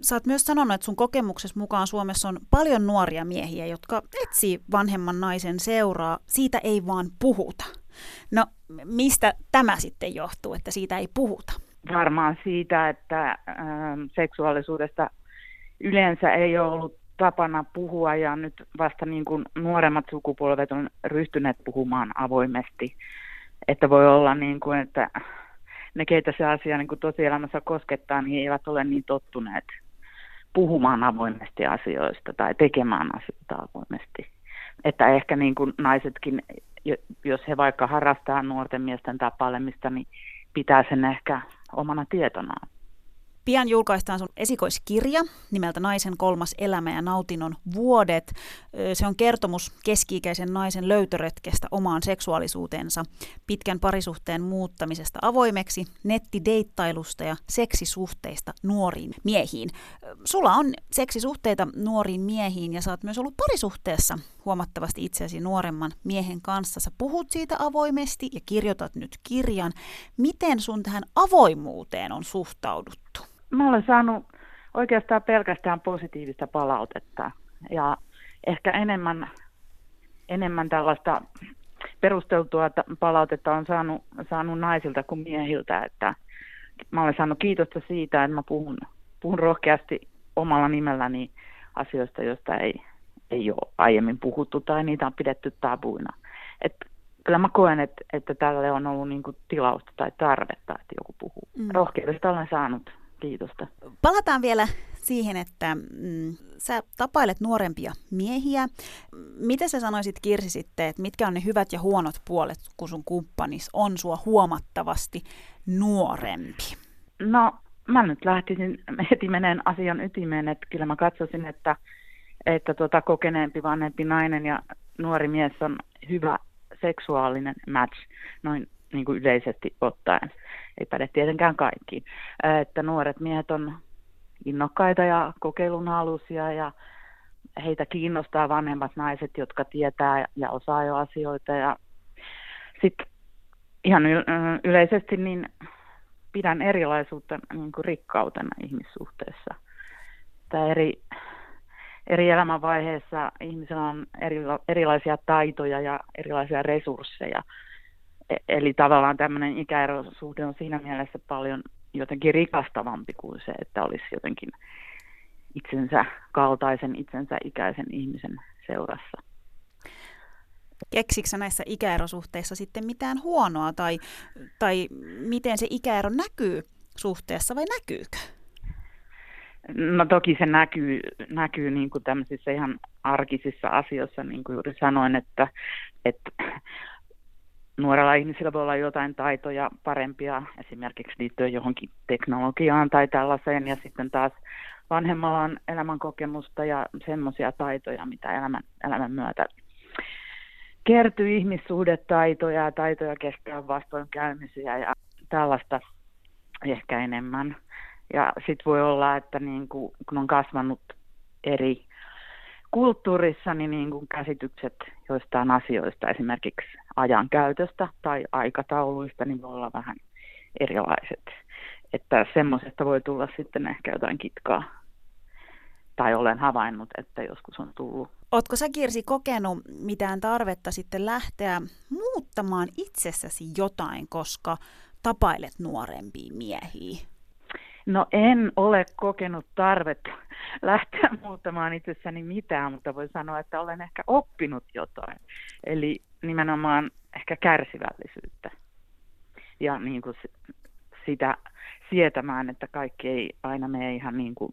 Sä oot myös sanonut, että sun kokemuksesi mukaan Suomessa on paljon nuoria miehiä, jotka etsii vanhemman naisen seuraa. Siitä ei vaan puhuta. No mistä tämä sitten johtuu, että siitä ei puhuta? Varmaan siitä, että seksuaalisuudesta yleensä ei ole ollut tapana puhua ja nyt vasta niin kuin nuoremmat sukupolvet on ryhtyneet puhumaan avoimesti. Että voi olla niin kuin, että ne keitä se asia niin kuin tosielämässä koskettaa, niin eivät ole niin tottuneet puhumaan avoimesti asioista tai tekemään asioita avoimesti. Että ehkä niin kuin naisetkin, jos he vaikka harrastaa nuorten miesten tapailemista, niin pitää sen ehkä omana tietonaan. Pian julkaistaan sun esikoiskirja nimeltä Naisen kolmas elämä ja nautinnon vuodet. Se on kertomus keski-ikäisen naisen löytöretkestä omaan seksuaalisuuteensa, pitkän parisuhteen muuttamisesta avoimeksi, nettideittailusta ja seksisuhteista nuoriin miehiin. Sulla on seksisuhteita nuoriin miehiin ja sä oot myös ollut parisuhteessa huomattavasti itseäsi nuoremman miehen kanssa. Sä puhut siitä avoimesti ja kirjoitat nyt kirjan. Miten sun tähän avoimuuteen on suhtauduttu? Mä olen saanut oikeastaan pelkästään positiivista palautetta ja ehkä enemmän tällaista perusteltua palautetta on saanut naisilta kuin miehiltä. Että mä olen saanut kiitosta siitä, että mä puhun rohkeasti omalla nimelläni asioista, joista ei ole aiemmin puhuttu tai niitä on pidetty tabuina. Että kyllä mä koen, että tälle on ollut niin kuin tilausta tai tarvetta, että joku puhuu. Rohkeudesta olen saanut kiitosta. Palataan vielä siihen, että sä tapailet nuorempia miehiä. Mitä sä sanoisit, Kirsi, sitten, että mitkä on ne hyvät ja huonot puolet, kun sun kumppanis on sua huomattavasti nuorempi? No, mä nyt lähtisin heti meneen asian ytimeen, että kyllä mä katsoisin, että kokeneempi vanhempi nainen ja nuori mies on hyvä seksuaalinen match, noin niin kuin yleisesti ottaen. Ei päde tietenkään kaikkiin. Että nuoret miehet on innokkaita ja kokeilunhaluisia ja heitä kiinnostaa vanhemmat naiset, jotka tietää ja osaa jo asioita. Ja sitten ihan yleisesti niin pidän erilaisuutta niin kuin rikkautena ihmissuhteessa. Tämä eri elämänvaiheessa ihmisellä on erilaisia taitoja ja erilaisia resursseja. Eli tavallaan tämmöinen ikäerosuhde on siinä mielessä paljon jotenkin rikastavampi kuin se, että olisi jotenkin itsensä kaltaisen, itsensä ikäisen ihmisen seurassa. Keksitkö näissä ikäerosuhteissa sitten mitään huonoa tai miten se ikäero näkyy suhteessa vai näkyykö? No toki se näkyy niin kuin tämmöisissä ihan arkisissa asioissa, niin kuin juuri sanoin, että nuorella ihmisillä voi olla jotain taitoja parempia, esimerkiksi liittyen johonkin teknologiaan tai tällaiseen, ja sitten taas vanhemmalla on elämänkokemusta ja semmoisia taitoja, mitä elämän myötä kertyy, ihmissuhdetaitoja, taitoja kestää vastoinkäymisiä ja tällaista ehkä enemmän. Ja sitten voi olla, että niin kun on kasvanut eri kulttuurissa, niin, niin kun käsitykset joistain asioista, esimerkiksi ajankäytöstä tai aikatauluista, niin voi olla vähän erilaiset. Että semmoisesta voi tulla sitten ehkä jotain kitkaa. Tai olen havainnut, että joskus on tullut. Ootko sä, Kirsi, kokenut mitään tarvetta sitten lähteä muuttamaan itsessäsi jotain, koska tapailet nuorempia miehiä? No en ole kokenut tarvetta lähteä muuttamaan itsessäni mitään, mutta voi sanoa, että olen ehkä oppinut jotain. Eli nimenomaan ehkä kärsivällisyyttä ja niin kuin sitä sietämään, että kaikki ei aina mene ihan niin kuin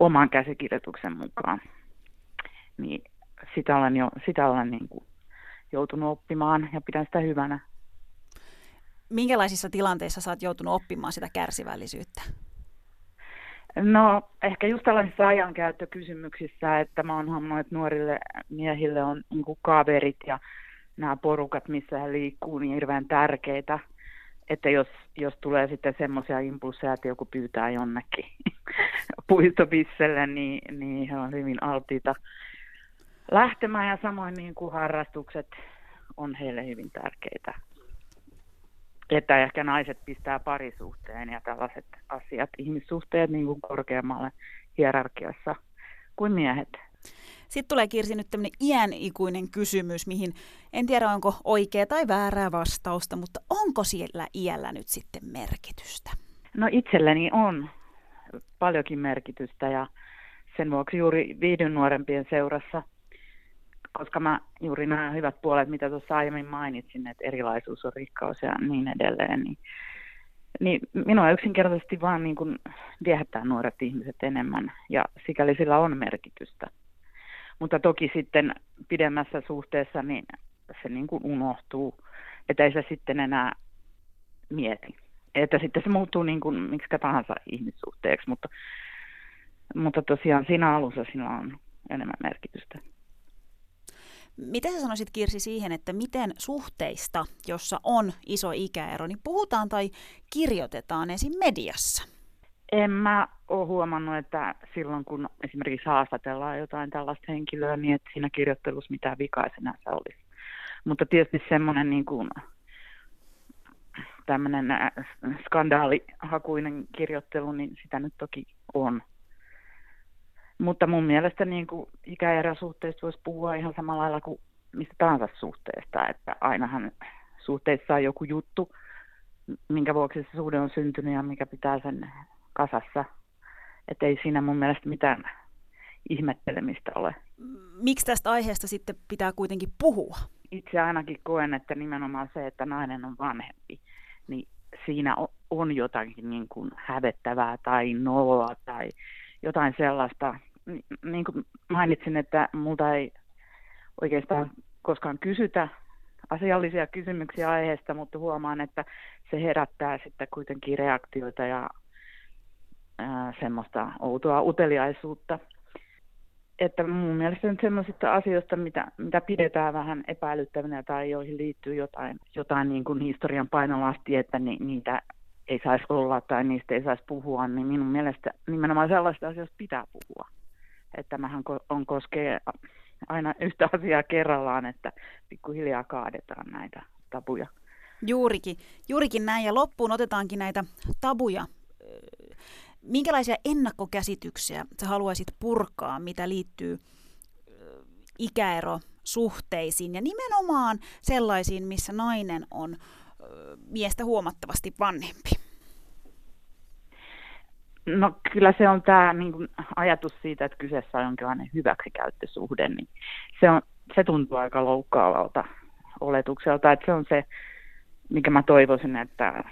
oman käsikirjoituksen mukaan. Niin sitä olen niin kuin joutunut oppimaan ja pidän sitä hyvänä. Minkälaisissa tilanteissa sä oot joutunut oppimaan sitä kärsivällisyyttä? No ehkä just tällaisissa ajankäyttökysymyksissä, että mä oon huomannut, että nuorille miehille on niin kuin kaverit ja nämä porukat, missä he liikkuu, niin hirveän tärkeitä. Että jos tulee sitten semmoisia impulseja, että joku pyytää jonnekin puistobisselle, niin he on hyvin alttiita lähtemään ja samoin niin kuin harrastukset on heille hyvin tärkeitä. Että ehkä naiset pistää parisuhteen ja tällaiset asiat, ihmissuhteet niin kuin korkeammalle hierarkiassa kuin miehet. Sitten tulee, Kirsi, nyt tämmöinen iänikuinen kysymys, mihin en tiedä onko oikea tai väärää vastausta, mutta onko siellä iällä nyt sitten merkitystä? No itselleni on paljonkin merkitystä ja sen vuoksi juuri viihdyn nuorempien seurassa, koska mä juuri nämä hyvät puolet, mitä tuossa aiemmin mainitsin, että erilaisuus on rikkaus ja niin edelleen, niin minua yksinkertaisesti vaan niin kuin viehättää nuoret ihmiset enemmän ja sikäli sillä on merkitystä. Mutta toki sitten pidemmässä suhteessa niin se niin kuin unohtuu, että ei se sitten enää mieti. Että sitten se muuttuu niin kuin miksikä tahansa ihmissuhteeksi, mutta tosiaan siinä alussa sillä on enemmän merkitystä. Mitä sä sanoisit, Kirsi, siihen, että miten suhteista, jossa on iso ikäero, niin puhutaan tai kirjoitetaan esim. Mediassa? En mä ole huomannut, että silloin kun esimerkiksi haastatellaan jotain tällaista henkilöä, niin että siinä kirjoittelussa mitään vikaa sinänsä olisi. Mutta tietysti semmoinen niin kuin tämmöinen skandaalihakuinen kirjoittelu, niin sitä nyt toki on. Mutta mun mielestä niin kuin ikäerosuhteista voisi puhua ihan samalla lailla kuin mistä tahansa suhteesta, että ainahan suhteissa on joku juttu, minkä vuoksi se suhde on syntynyt ja mikä pitää sen kasassa. Että ei siinä mun mielestä mitään ihmettelemistä ole. Miksi tästä aiheesta sitten pitää kuitenkin puhua? Itse ainakin koen, että nimenomaan se, että nainen on vanhempi, niin siinä on jotakin niin kuin hävettävää tai noloa tai jotain sellaista. Niin kuin mainitsin, että multa ei oikeastaan koskaan kysytä asiallisia kysymyksiä aiheesta, mutta huomaan, että se herättää sitten kuitenkin reaktioita ja semmoista outoa uteliaisuutta. Että mun mielestä nyt semmoisista asioista, mitä pidetään vähän epäilyttävinä tai joihin liittyy jotain niin kuin historian painolasti, että niitä ei saisi olla tai niistä ei saisi puhua, niin minun mielestä nimenomaan sellaista asioista pitää puhua. Että tämähän koskee aina yhtä asiaa kerrallaan, että pikkuhiljaa kaadetaan näitä tabuja. Juurikin näin, ja loppuun otetaankin näitä tabuja. Minkälaisia ennakkokäsityksiä sä haluaisit purkaa, mitä liittyy ikäerosuhteisiin ja nimenomaan sellaisiin, missä nainen on miestä huomattavasti vanhempi? No kyllä se on tämä niin ajatus siitä, että kyseessä on jonkinlainen hyväksikäyttösuhde, niin se tuntuu aika loukkaavalta oletukselta, että se on se, mikä mä toivoisin, että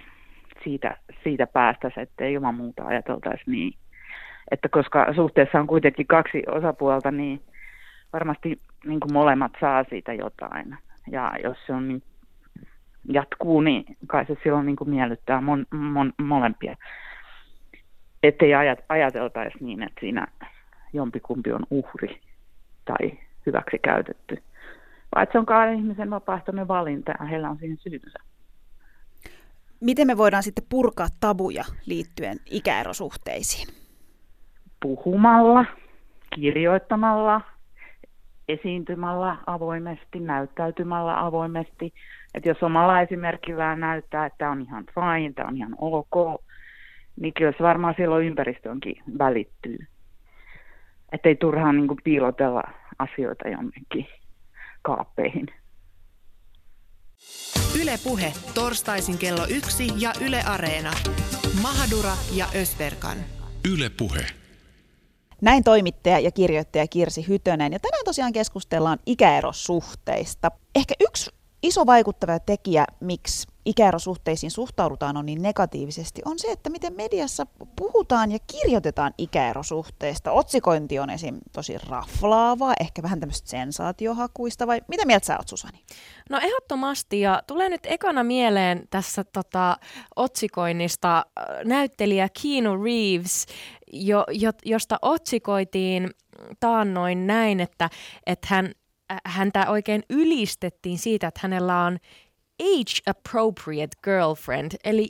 siitä päästäisiin, että ilman muuta ajateltaisiin niin. Että koska suhteessa on kuitenkin kaksi osapuolta, niin varmasti niin kuin molemmat saa siitä jotain. Ja jos se on, niin jatkuu, niin kai se silloin niin kuin miellyttää molempia. Että ei ajateltaisi niin, että siinä jompikumpi on uhri tai hyväksi käytetty. Vaan se on kahden ihmisen vapaaehtoinen valinta ja heillä on siihen syynsä. Miten me voidaan sitten purkaa tabuja liittyen ikäerosuhteisiin? Puhumalla, kirjoittamalla, esiintymällä avoimesti, näyttäytymällä avoimesti. Että jos omalla esimerkillään näyttää, että on ihan fine, tämä on ihan ok, niin kyllä se varmaan silloin ympäristöönkin välittyy. Että ei turhaan niin kuin piilotella asioita jonnekin kaappeihin. Yle Puhe, torstaisin kello 1 ja Yle Areena. Mahadura ja Özberkan. Yle Puhe. Näin toimittaja ja kirjoittaja Kirsi Hytönen. Ja tänään tosiaan keskustellaan ikäerosuhteista. Ehkä yksi iso vaikuttava tekijä, miksi ikäerosuhteisiin suhtaudutaan on niin negatiivisesti, on se, että miten mediassa puhutaan ja kirjoitetaan ikäerosuhteista. Otsikointi on esim. Tosi raflaavaa, ehkä vähän tämmöistä sensaatiohakuista, vai mitä mieltä sä oot, Susani? No ehdottomasti, ja tulee nyt ekana mieleen tässä otsikoinnista näyttelijä Keanu Reeves, josta otsikoitiin taannoin näin, että häntä oikein ylistettiin siitä, että hänellä on age-appropriate girlfriend, eli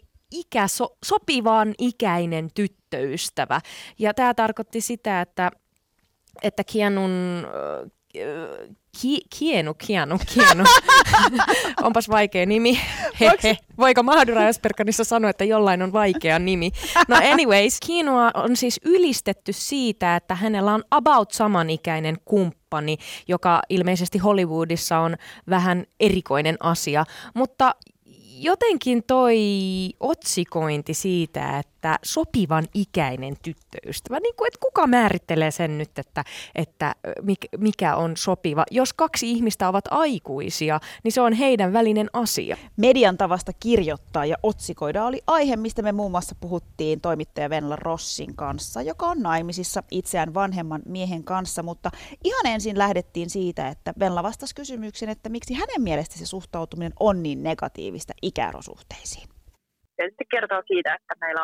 sopivaan ikäinen tyttöystävä. Ja tämä tarkoitti sitä, että Keanu. Onpas vaikea nimi. Voiko Mahadura Özberkanissa sanoa, että jollain on vaikea nimi? No anyways, Keanua on siis ylistetty siitä, että hänellä on about samanikäinen kumppani, joka ilmeisesti Hollywoodissa on vähän erikoinen asia. Mutta jotenkin toi otsikointi siitä, että sopivan ikäinen tyttöystävä, niin kuin, että kuka määrittelee sen nyt, että mikä on sopiva. Jos kaksi ihmistä ovat aikuisia, niin se on heidän välinen asia. Median tavasta kirjoittaa ja otsikoida oli aihe, mistä me muun muassa puhuttiin toimittaja Venla Rossin kanssa, joka on naimisissa itseään vanhemman miehen kanssa, mutta ihan ensin lähdettiin siitä, että Venla vastasi kysymykseen, että miksi hänen mielestä se suhtautuminen on niin negatiivista ikäerosuhteisiin. Se kertoo siitä, että meillä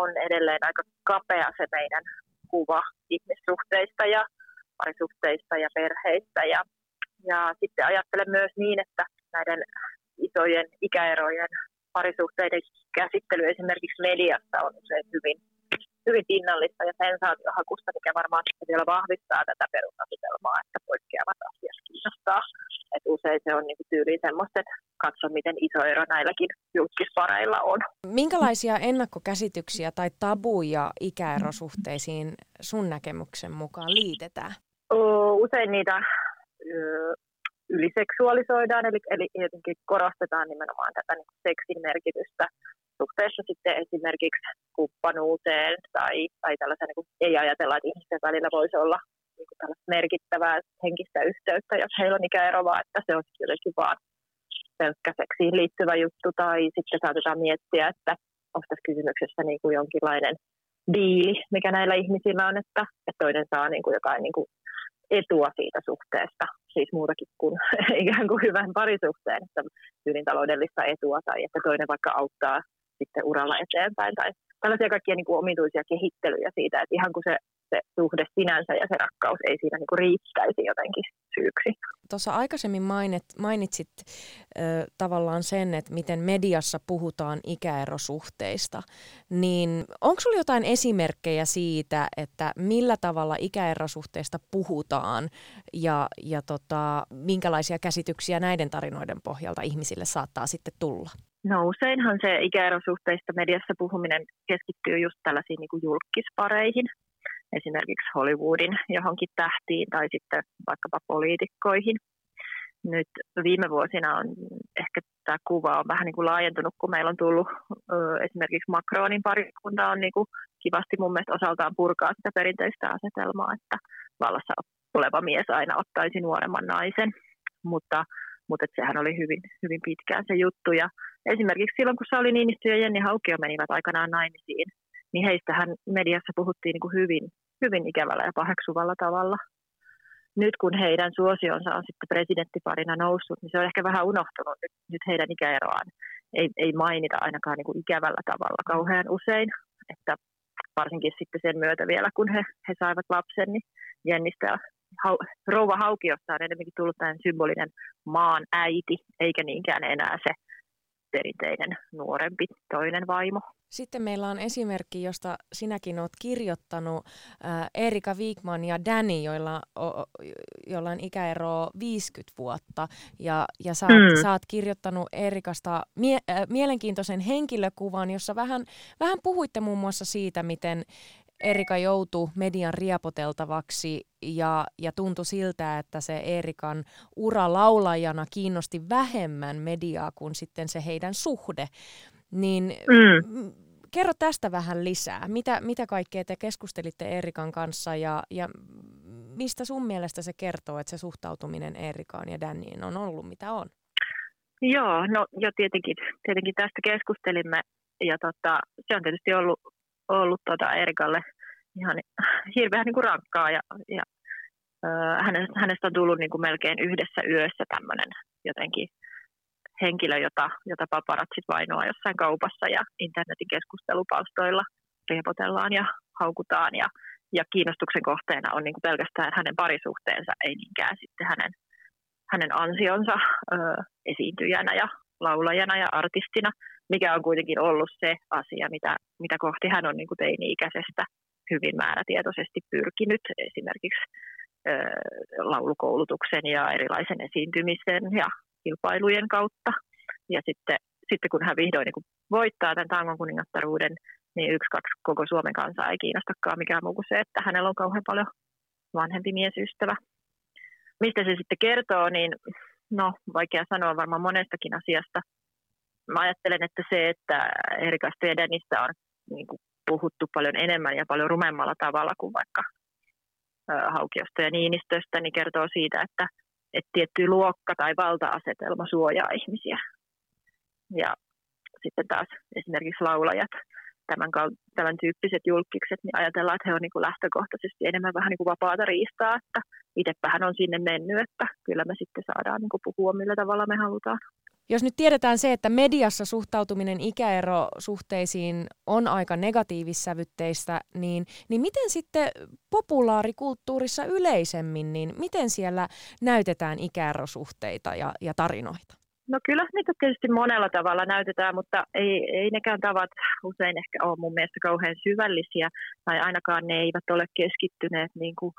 on edelleen aika kapea se meidän kuva ihmissuhteista ja parisuhteista ja perheistä. Ja sitten ajattelen myös niin, että näiden isojen ikäerojen parisuhteiden käsittely esimerkiksi mediassa on usein hyvin, hyvin pinnallista ja sensaatiohakusta, mikä varmaan vielä vahvistaa tätä perusasetelmaa, että poikkeavat asiat kiinnostaa. Että usein se on niinku tyyliin semmoista, että katso miten iso ero näilläkin julkispareilla on. Minkälaisia ennakkokäsityksiä tai tabuja ikäerosuhteisiin sun näkemyksen mukaan liitetään? Usein niitä yliseksuaalisoidaan, eli jotenkin korostetaan nimenomaan tätä niin seksin merkitystä suhteessa sitten esimerkiksi kumppanuuteen tai tällaisen, niin ei ajatella, että ihmisten välillä voisi olla niin tällaista merkittävää henkistä yhteyttä, jos heillä on ikäero, vaan että se on jotenkin vaan pelkkä seksiin liittyvä juttu, tai sitten saatetaan miettiä, että onko tässä kysymyksessä niin kuin jonkinlainen diili, mikä näillä ihmisillä on, että toinen saa niin kuin jotain niin kuin etua siitä suhteesta, siis muutakin kuin ikään kuin hyvän parisuhteen, että hyvin taloudellista etua, tai että toinen vaikka auttaa sitten uralla eteenpäin, tai tällaisia kaikkia niin kuin omituisia kehittelyjä siitä, että ihan kun se se suhde sinänsä ja se rakkaus ei siinä niin kuin riittäisi jotenkin syyksi. Tuossa aikaisemmin mainitsit tavallaan sen, että miten mediassa puhutaan ikäerosuhteista, niin onko sulla jotain esimerkkejä siitä, että millä tavalla ikäerosuhteista puhutaan ja minkälaisia käsityksiä näiden tarinoiden pohjalta ihmisille saattaa sitten tulla? No useinhan se ikäerosuhteista mediassa puhuminen keskittyy just tällaisiin niin kuin julkkispareihin, esimerkiksi Hollywoodin johonkin tähtiin tai sitten vaikkapa poliitikkoihin. Nyt viime vuosina on ehkä tämä kuva on vähän niin kuin laajentunut, kun meillä on tullut esimerkiksi Macronin pariskunta on niin kuin kivasti mun mielestä osaltaan purkaa sitä perinteistä asetelmaa, että vallassa oleva mies aina ottaisi nuoremman naisen, mutta sehän oli hyvin, hyvin pitkään se juttu. Ja esimerkiksi silloin, kun Sauli Niinistö ja Jenni Haukio menivät aikanaan naimisiin, niin heistähän mediassa puhuttiin niin kuin hyvin, hyvin ikävällä ja paheksuvalla tavalla. Nyt kun heidän suosionsa on sitten presidenttiparina noussut, niin se on ehkä vähän unohtunut nyt heidän ikäeroaan. Ei mainita ainakaan niin kuin ikävällä tavalla kauhean usein, että varsinkin sitten sen myötä vielä, kun he saivat lapsen, niin Jennistä rouva Haukiosta on enemmänkin tullut tämän symbolinen maan äiti, eikä niinkään enää se perinteinen nuorempi toinen vaimo. Sitten meillä on esimerkki, josta sinäkin olet kirjoittanut, Erika Vikman ja Dani, joilla on ikäeroa 50 vuotta. Ja sä oot kirjoittanut Erikasta mielenkiintoisen henkilökuvan, jossa vähän puhuitte muun muassa siitä, miten Erika joutui median riepoteltavaksi ja tuntui siltä, että se Erikan ura laulajana kiinnosti vähemmän mediaa kuin sitten se heidän suhde. Niin kerro tästä vähän lisää. Mitä kaikkea te keskustelitte Erikan kanssa ja mistä sun mielestä se kertoo, että se suhtautuminen Erikaan ja Daniin on ollut mitä on? Joo, no jo tietenkin tästä keskustelimme ja se on tietysti ollut Erikalle ihan hirveän niin kuin rankkaa ja hänestä on tullut niin kuin melkein yhdessä yössä tämmöinen jotenkin henkilö, jota paparatsit vainoaa jossain kaupassa ja internetin keskustelupalstoilla riepotellaan ja haukutaan ja kiinnostuksen kohteena on niin kuin pelkästään hänen parisuhteensa, ei niinkään sitten hänen ansionsa esiintyjänä ja laulajana ja artistina, mikä on kuitenkin ollut se asia, mitä kohti hän on niin kuin teini-ikäisestä hyvin määrätietoisesti pyrkinyt esimerkiksi laulukoulutuksen ja erilaisen esiintymisen ja kilpailujen kautta. Ja sitten kun hän vihdoin niin kuin voittaa tämän tangon kuningattaruuden, niin 1-2 koko Suomen kansaa ei kiinnostakaan mikään muu kuin se, että hänellä on kauhean paljon vanhempi miesystävä. Mistä se sitten kertoo, niin no vaikea sanoa varmaan monestakin asiasta. Mä ajattelen, että se, että Erikasta ja Danista on niin kuin puhuttu paljon enemmän ja paljon rumemmalla tavalla kuin vaikka Haukiosta ja Niinistöstä, niin kertoo siitä, että tietty luokka tai valta-asetelma suojaa ihmisiä. Ja sitten taas esimerkiksi laulajat, tämän tyyppiset julkkikset, niin ajatellaan, että he on niin kuin lähtökohtaisesti enemmän vähän niin kuin vapaata riistaa, että itsepähän on sinne mennyt, että kyllä me sitten saadaan niin kuin puhua, millä tavalla me halutaan. Jos nyt tiedetään se, että mediassa suhtautuminen ikäerosuhteisiin on aika negatiivissävytteistä, niin miten sitten populaarikulttuurissa yleisemmin, niin miten siellä näytetään ikäerosuhteita ja tarinoita? No kyllä niitä tietysti monella tavalla näytetään, mutta ei nekään tavat usein ehkä ole mun mielestä kauhean syvällisiä, tai ainakaan ne eivät ole keskittyneet niin kuin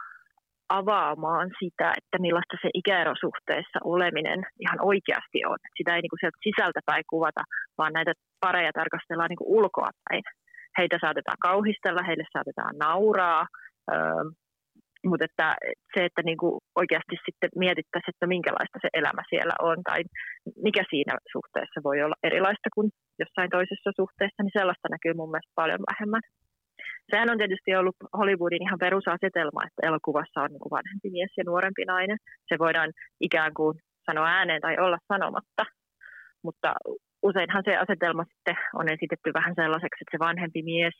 avaamaan sitä, että millaista se ikäerosuhteessa oleminen ihan oikeasti on. Sitä ei niin kuin sieltä sisältäpäin kuvata, vaan näitä pareja tarkastellaan niin kuin ulkoapäin. Heitä saatetaan kauhistella, heille saatetaan nauraa, mutta että se, että niin kuin oikeasti sitten mietittäisiin, että minkälaista se elämä siellä on tai mikä siinä suhteessa voi olla erilaista kuin jossain toisessa suhteessa, niin sellaista näkyy mun mielestä paljon vähemmän. Sehän on tietysti ollut Hollywoodin ihan perusasetelma, että elokuvassa on niin kuin vanhempi mies ja nuorempi nainen. Se voidaan ikään kuin sanoa ääneen tai olla sanomatta, mutta useinhan se asetelma sitten on esitetty vähän sellaiseksi, että se vanhempi mies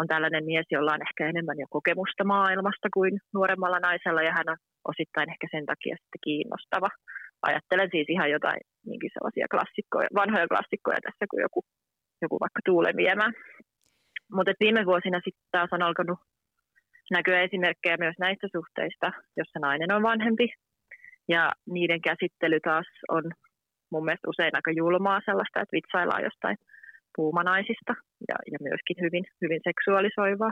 on tällainen mies, jolla on ehkä enemmän jo kokemusta maailmasta kuin nuoremmalla naisella ja hän on osittain ehkä sen takia sitten kiinnostava. Ajattelen siis ihan jotain niinkin sellaisia klassikkoja, vanhoja klassikkoja tässä kuin joku vaikka Tuulen viemään. Mutta viime vuosina sitten taas on alkanut näkyy esimerkkejä myös näistä suhteista, jossa nainen on vanhempi. Ja niiden käsittely taas on mun mielestä usein aika julmaa sellaista, että vitsaillaan jostain puumanaisista ja myöskin hyvin, hyvin seksuaalisoivaa.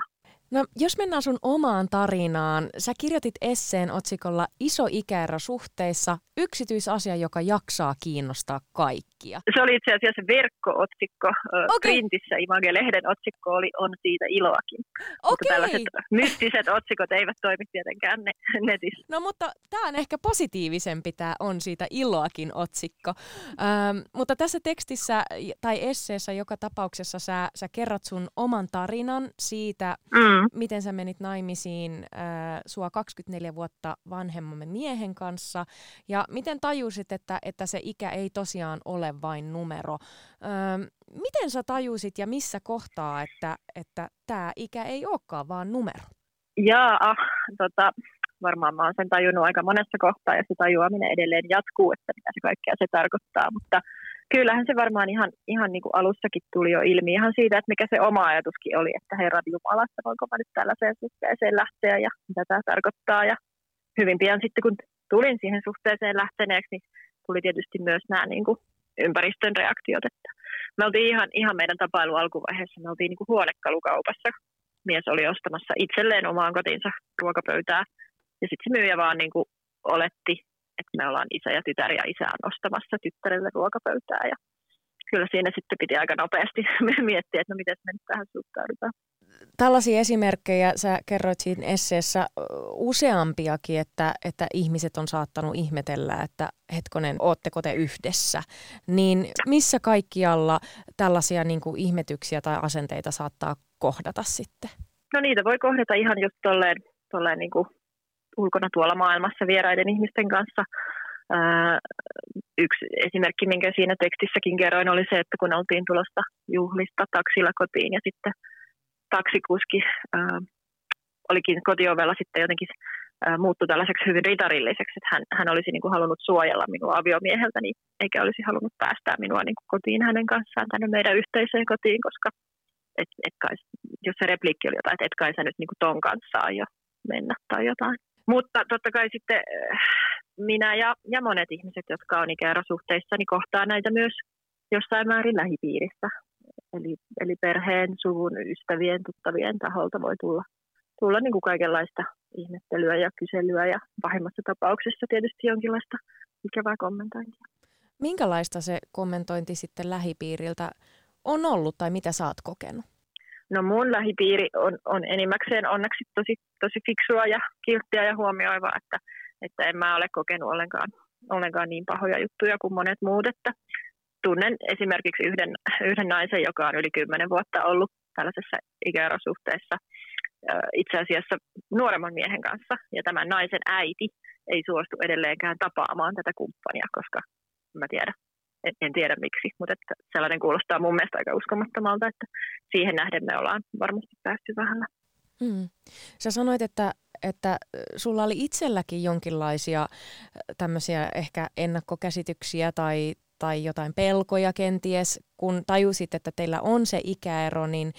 No, jos mennään sun omaan tarinaan, sä kirjoitit esseen otsikolla Iso ikäero suhteissa, yksityisasia, joka jaksaa kiinnostaa kaikkia. Se oli itse asiassa verkko-otsikko. Okay. Printissä Image-lehden otsikko oli On siitä iloakin. Okay. Mutta tällaiset mystiset otsikot eivät toimi tietenkään netissä. No mutta tämä on ehkä positiivisempi tämä On siitä iloakin otsikko. Mutta tässä tekstissä tai esseessä joka tapauksessa sä kerrot sun oman tarinan siitä, miten sä menit naimisiin sua 24 vuotta vanhemmamme miehen kanssa ja miten tajusit, että se ikä ei tosiaan ole vain numero. Miten sä tajusit ja missä kohtaa, että tää ikä ei olekaan vaan numero? Varmaan mä oon sen tajunnut aika monessa kohtaa ja se tajuaminen edelleen jatkuu, että mitä se kaikkea se tarkoittaa, mutta kyllähän se varmaan ihan niin kuin alussakin tuli jo ilmi ihan siitä, että mikä se oma ajatuskin oli, että Herran Jumala, että voinko mä nyt tällaiseen suhteeseen lähteä ja mitä tämä tarkoittaa. Ja hyvin pian sitten, kun tulin siihen suhteeseen lähteneeksi, niin tuli tietysti myös nämä niin kuin ympäristön reaktiot. Että me oltiin ihan meidän tapailun alkuvaiheessa, me oltiin niin kuin huonekalukaupassa. Mies oli ostamassa itselleen omaan kotiinsa ruokapöytää ja sitten se myyjä vaan niin kuin oletti, että me ollaan isä ja tytär ja isä on ostamassa tyttärelle ruokapöytää. Ja kyllä siinä sitten piti aika nopeasti miettiä, että no miten me nyt tähän suhtaudutaan. Tällaisia esimerkkejä sä kerroit siinä esseessä useampiakin, että ihmiset on saattanut ihmetellä, että hetkonen, ootteko te yhdessä? Niin missä kaikkialla tällaisia niin kuin ihmetyksiä tai asenteita saattaa kohdata sitten? No niitä voi kohdata ihan just tolleen niin kuin ulkona tuolla maailmassa vieraiden ihmisten kanssa. Yksi esimerkki, minkä siinä tekstissäkin kerroin, oli se, että kun oltiin tulosta juhlista taksilla kotiin ja sitten taksikuski olikin kotiovella sitten jotenkin muuttui tällaiseksi hyvin ritarilliseksi, että hän olisi niin kuin halunnut suojella minua aviomieheltä, niin eikä olisi halunnut päästää minua niin kuin kotiin hänen kanssaan tänne meidän yhteiseen kotiin, koska jos se repliikki oli jotain, että et kai sä nyt niin kuin ton kanssa jo mennä tai jotain. Mutta totta kai sitten minä ja monet ihmiset, jotka on ikäerosuhteissa, niin kohtaa näitä myös jossain määrin lähipiirissä. Eli perheen, suvun, ystävien, tuttavien taholta voi tulla niin kuin kaikenlaista ihmettelyä ja kyselyä ja pahimmassa tapauksessa tietysti jonkinlaista ikävää kommentointia. Minkälaista se kommentointi sitten lähipiiriltä on ollut tai mitä sä oot kokenut? No mun lähipiiri on enimmäkseen onneksi tosi fiksua ja kilttiä ja huomioivaa, että en mä ole kokenut ollenkaan niin pahoja juttuja kuin monet muut. Että tunnen esimerkiksi yhden naisen, joka on yli 10 vuotta ollut tällaisessa ikäerosuhteessa itse asiassa nuoremman miehen kanssa. Ja tämän naisen äiti ei suostu edelleenkään tapaamaan tätä kumppania, koska mä tiedän. En tiedä miksi, mutta että sellainen kuulostaa mun mielestä aika uskomattomalta, että siihen nähden me ollaan varmasti päästy vähällä. Sä sanoit, että sulla oli itselläkin jonkinlaisia tämmöisiä ehkä ennakkokäsityksiä tai jotain pelkoja kenties, kun tajusit, että teillä on se ikäero, niin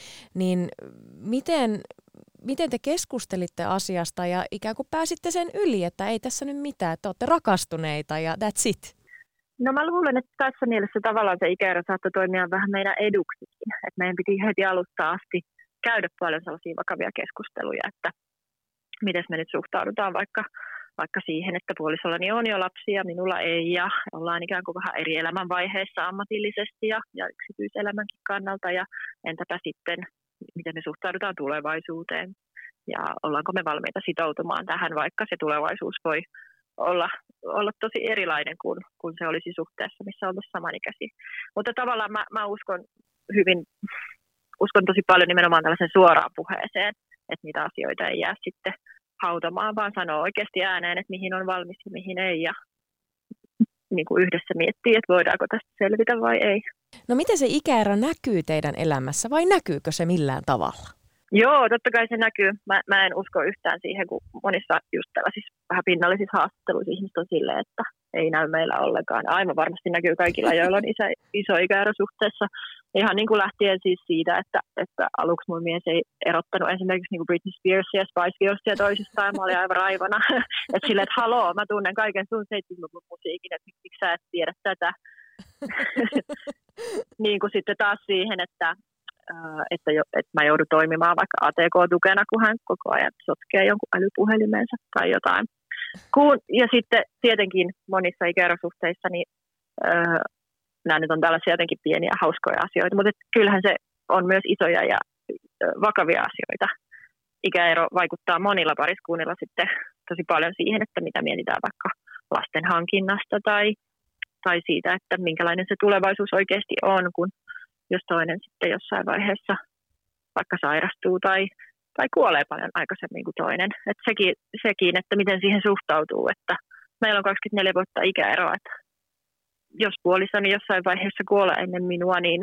miten te keskustelitte asiasta ja ikään kuin pääsitte sen yli, että ei tässä nyt mitään, että olette rakastuneita ja that's it? No mä luulen, että tässä mielessä tavallaan se ikäero saattoi toimia vähän meidän eduksikin. Että meidän piti heti alusta asti käydä paljon sellaisia vakavia keskusteluja, että miten me nyt suhtaudutaan vaikka siihen, että puolisollani on jo lapsia, minulla ei ja ollaan ikään kuin vähän eri elämänvaiheessa ammatillisesti ja yksityiselämänkin kannalta ja entäpä sitten, miten me suhtaudutaan tulevaisuuteen ja ollaanko me valmiita sitoutumaan tähän, vaikka se tulevaisuus voi olla tosi erilainen kuin se olisi suhteessa, missä oltaisiin samanikäisiä. Mutta tavallaan mä uskon tosi paljon nimenomaan tällaisen suoraan puheeseen, että niitä asioita ei jää sitten hautamaan, vaan sanoo oikeasti ääneen, että mihin on valmis ja mihin ei. Ja niin kuin yhdessä miettii, että voidaanko tästä selvitä vai ei. No miten se ikäero näkyy teidän elämässä vai näkyykö se millään tavalla? Joo, totta kai se näkyy. Mä en usko yhtään siihen, kun monissa just tällaisissa vähän pinnallisissa haastatteluissa ihmiset on silleen, että ei näy meillä ollenkaan. Aivan varmasti näkyy kaikilla, joilla on iso ikäero suhteessa. Ihan niin kuin lähtien siis siitä, että aluksi mun mies ei erottanut esimerkiksi niin kuin Britney Spears ja Spice Girlsia toisistaan. Mä olin aivan raivona. Että silleen, että haloo, mä tunnen kaiken sun 70-luvun musiikin, että miksi sä et tiedä tätä. Niin kuin sitten taas siihen, että mä joudun toimimaan vaikka ATK-tukena, kun hän koko ajan sotkee jonkun älypuhelimensa tai jotain. Ja sitten tietenkin monissa ikäerosuhteissa, niin nämä nyt on tällaisia jotenkin pieniä hauskoja asioita, mutta kyllähän se on myös isoja ja vakavia asioita. Ikäero vaikuttaa monilla pariskunnilla sitten tosi paljon siihen, että mitä mietitään vaikka lasten hankinnasta tai siitä, että minkälainen se tulevaisuus oikeasti on, kun jos toinen sitten jossain vaiheessa vaikka sairastuu tai kuolee paljon aikaisemmin kuin toinen. Että sekin, että miten siihen suhtautuu, että meillä on 24 vuotta ikäeroa, että jos puolisoni jossain vaiheessa kuolee ennen minua, niin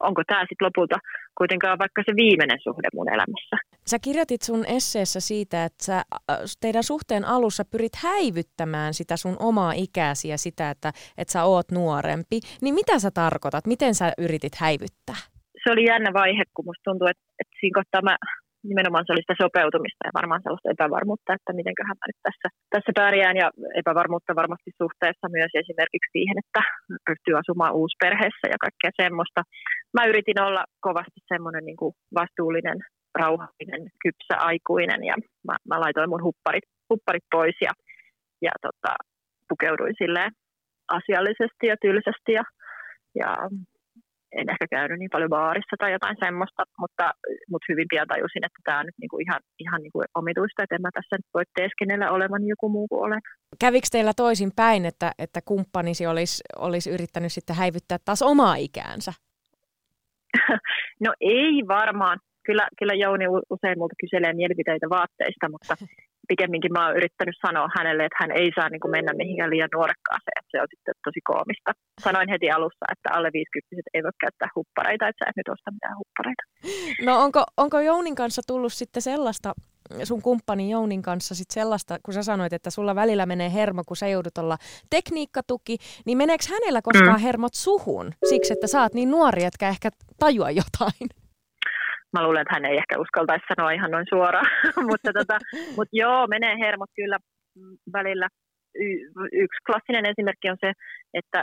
onko tämä sitten lopulta kuitenkaan vaikka se viimeinen suhde mun elämässä. Sä kirjoitit sun esseessä siitä, että sä teidän suhteen alussa pyrit häivyttämään sitä sun omaa ikäsi ja sitä, että sä oot nuorempi. Niin mitä sä tarkoitat? Miten sä yritit häivyttää? Se oli jännä vaihe, kun musta tuntuu, että siinä kohtaa nimenomaan se oli sitä sopeutumista ja varmaan sellaista epävarmuutta, että mitenköhän mä nyt tässä pärjään, ja epävarmuutta varmasti suhteessa myös esimerkiksi siihen, että ryhtyy asumaan uusperheessä ja kaikkea semmoista. Mä yritin olla kovasti semmoinen niin kuin vastuullinen, rauhallinen, kypsä aikuinen, ja mä laitoin mun hupparit pois ja pukeuduin silleen asiallisesti ja tylsästi ja en ehkä käynyt niin paljon baarissa tai jotain semmoista, mutta hyvin pian tajusin, että tämä on nyt niinku ihan niinku omituista, että en mä tässä nyt voi teeskennellä olevan joku muu kuin olen. Kävikö teillä toisin päin, että kumppanisi olisi yrittänyt sitten häivyttää taas omaa ikäänsä? No ei varmaan. Kyllä Jouni usein multa kyselee mielipiteitä vaatteista, mutta pikemminkin mä oon yrittänyt sanoa hänelle, että hän ei saa niin kuin mennä mihinkään liian nuorekkaaseen, että se on sitten tosi koomista. Sanoin heti alussa, että alle 50-vuotiaat ei voi käyttää huppareita, että sä et nyt osta mitään huppareita. No onko Jounin kanssa tullut sitten sellaista, sun kumppani Jounin kanssa sitten sellaista, kun sä sanoit, että sulla välillä menee hermo, kun sä joudut olla tekniikkatuki, niin meneekö hänellä koskaan hermot suhun siksi, että sä oot niin nuori, etkä ehkä tajua jotain? Mä luulen, että hän ei ehkä uskaltaisi sanoa ihan noin suoraan, mutta joo, menee hermot kyllä välillä. Yksi klassinen esimerkki on se, että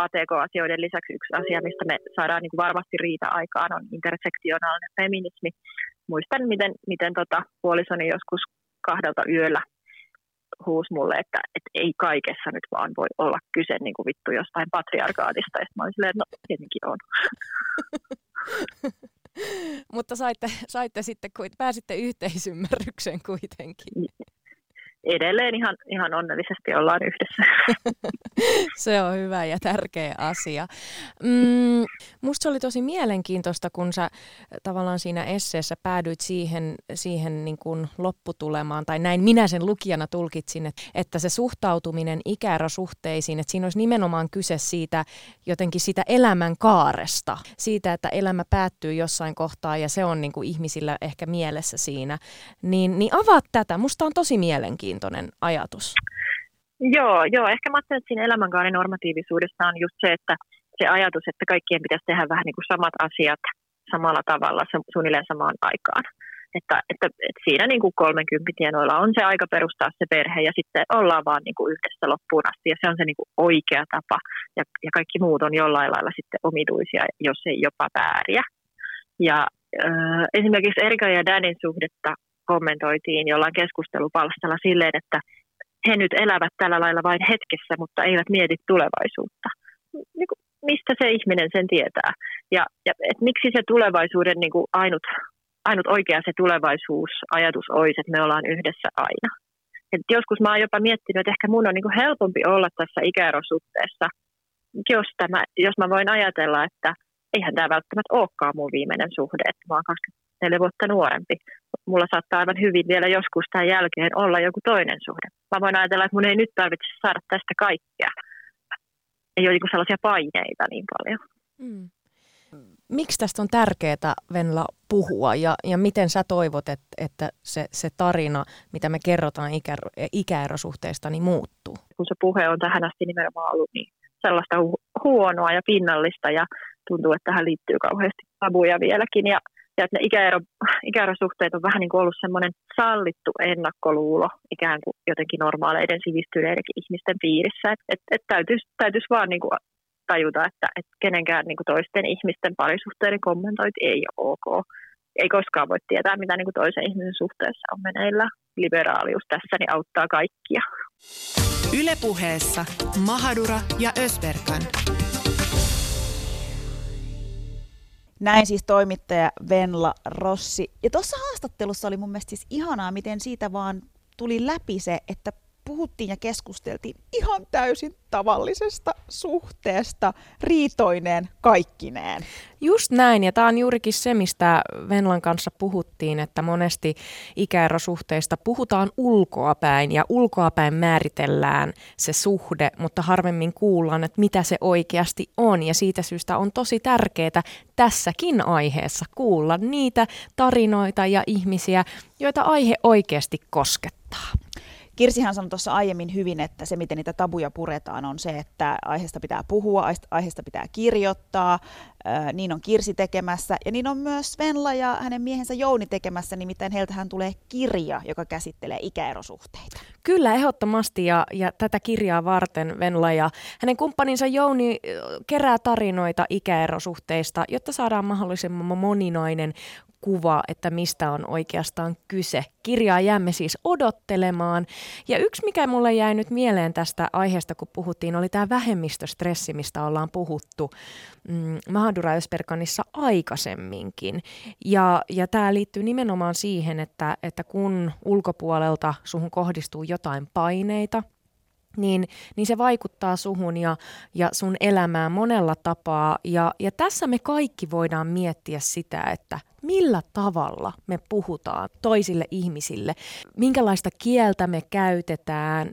ATK-asioiden lisäksi yksi asia, mistä me saadaan niin kuin varmasti riita aikaan, on intersektionaalinen feminismi. Muistan, miten puolisoni joskus 2 yöllä huusi mulle, että ei kaikessa nyt vaan voi olla kyse niin kuin vittu jostain patriarkaatista. Ja mä olin silleen, että no tietenkin on. Mutta saitte sitten, pääsitte yhteisymmärrykseen kuitenkin. Edelleen ihan onnellisesti ollaan yhdessä. Se on hyvä ja tärkeä asia. Musta se oli tosi mielenkiintoista, kun sä tavallaan siinä esseessä päädyit siihen niin kuin lopputulemaan, tai näin minä sen lukijana tulkitsin, että se suhtautuminen ikäerosuhteisiin, että siinä olisi nimenomaan kyse siitä jotenkin siitä elämän kaaresta, siitä, että elämä päättyy jossain kohtaa ja se on niin kuin ihmisillä ehkä mielessä siinä. Niin avaat tätä, musta on tosi mielenkiintoista. Ajatus. Joo, ehkä mä ajattelen, että siinä elämänkaaren normatiivisuudessa on just se, että se ajatus, että kaikkien pitäisi tehdä vähän niin kuin samat asiat samalla tavalla suunnilleen samaan aikaan. Että siinä niin kuin 30-tienoilla on se aika perustaa se perhe ja sitten ollaan vaan niin kuin yhdessä loppuun asti ja se on se niin kuin oikea tapa ja kaikki muut on jollain lailla sitten omituisia, jos ei jopa vääriä. Ja esimerkiksi Erika ja Danin suhdetta kommentoitiin jollain keskustelupalstalla silleen, että he nyt elävät tällä lailla vain hetkessä, mutta eivät mieti tulevaisuutta. Niin kuin, mistä se ihminen sen tietää? Ja et miksi se tulevaisuuden niin kuin ainut oikea se tulevaisuusajatus olisi, että me ollaan yhdessä aina? Et joskus mä oon jopa miettinyt, että ehkä mun on niin kuin helpompi olla tässä ikäerosuhteessa, jos mä voin ajatella, että eihän tämä välttämättä olekaan mun viimeinen suhde, että mä oon 24 vuotta nuorempi. Mulla saattaa aivan hyvin vielä joskus tämän jälkeen olla joku toinen suhde. Mä voin ajatella, että mun ei nyt tarvitse saada tästä kaikkea. Ei ole sellaisia paineita niin paljon. Mm. miksi tästä on tärkeää, Venla, puhua ja miten sä toivot, että se tarina, mitä me kerrotaan ikäerosuhteista, niin muuttuu? Kun se puhe on tähän asti nimenomaan ollut niin sellaista huonoa ja pinnallista ja tuntuu, että tähän liittyy kauheasti tabuja vieläkin ja että ne ikäerosuhteet on vähän niin kuin ollut semmoinen sallittu ennakkoluulo ikään kuin jotenkin normaaleiden sivistyneidenkin ihmisten piirissä, että täytyisi vaan niin kuin tajuta, että kenenkään niin kuin toisten ihmisten parisuhteiden kommentointi ei ole ok. Ei koskaan voi tietää, mitä niin kuin toisen ihmisen suhteessa on meneillä. Liberaalius tässä niin auttaa kaikkia. Yle Puheessa Mahadura ja Özberkan. Näin siis toimittaja Venla Rossi. Ja tuossa haastattelussa oli mun mielestä siis ihanaa, miten siitä vaan tuli läpi se, että puhuttiin ja keskusteltiin ihan täysin tavallisesta suhteesta, riitoineen kaikkineen. Just näin, ja tämä on juurikin se, mistä Venlan kanssa puhuttiin, että monesti ikäerosuhteista puhutaan ulkoapäin, ja ulkoapäin määritellään se suhde, mutta harvemmin kuullaan, että mitä se oikeasti on, ja siitä syystä on tosi tärkeää tässäkin aiheessa kuulla niitä tarinoita ja ihmisiä, joita aihe oikeasti koskettaa. Kirsihan sanoi tuossa aiemmin hyvin, että se miten niitä tabuja puretaan on se, että aiheesta pitää puhua, aiheesta pitää kirjoittaa, niin on Kirsi tekemässä ja niin on myös Venla ja hänen miehensä Jouni tekemässä, nimittäin heiltähän tulee kirja, joka käsittelee ikäerosuhteita. Kyllä, ehdottomasti ja tätä kirjaa varten Venla ja hänen kumppaninsa Jouni kerää tarinoita ikäerosuhteista, jotta saadaan mahdollisimman moninainen kuva, että mistä on oikeastaan kyse. Kirjaa jäämme siis odottelemaan. Ja yksi, mikä mulle jäi nyt mieleen tästä aiheesta, kun puhuttiin, oli tämä vähemmistöstressi, mistä ollaan puhuttu Mahadura Özberkanissa aikaisemminkin. Ja tämä liittyy nimenomaan siihen, että kun ulkopuolelta suhun kohdistuu jotain paineita, niin se vaikuttaa suhun ja sun elämään monella tapaa. Ja tässä me kaikki voidaan miettiä sitä, että millä tavalla me puhutaan toisille ihmisille, minkälaista kieltä me käytetään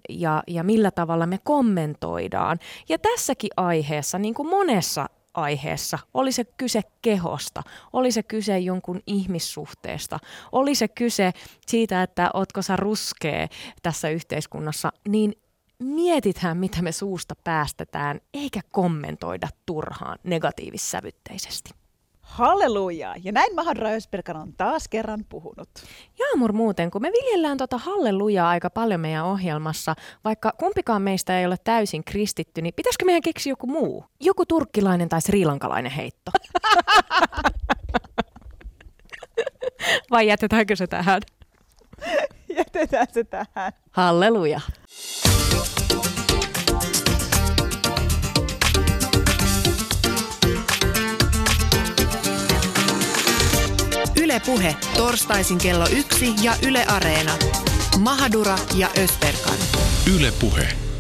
ja millä tavalla me kommentoidaan. Ja tässäkin aiheessa, niin kuin monessa aiheessa, oli se kyse kehosta, oli se kyse jonkun ihmissuhteesta, oli se kyse siitä, että ootko sä ruskea tässä yhteiskunnassa, niin mietitään, mitä me suusta päästetään, eikä kommentoida turhaan negatiivissävytteisesti. Hallelujaa! Ja näin Mahadura Özberkan on taas kerran puhunut. Jaamur muuten, kun me viljellään hallelujaa aika paljon meidän ohjelmassa, vaikka kumpikaan meistä ei ole täysin kristitty, niin pitäisikö meidän keksiä joku muu? Joku turkkilainen tai srilankalainen heitto. Vai jätetäänkö se tähän? Jätetään se tähän. Halleluja! Yle Puhe, torstaisin kello 1 ja Yle Areena. Mahadura ja Özberkan. Yle Puhe.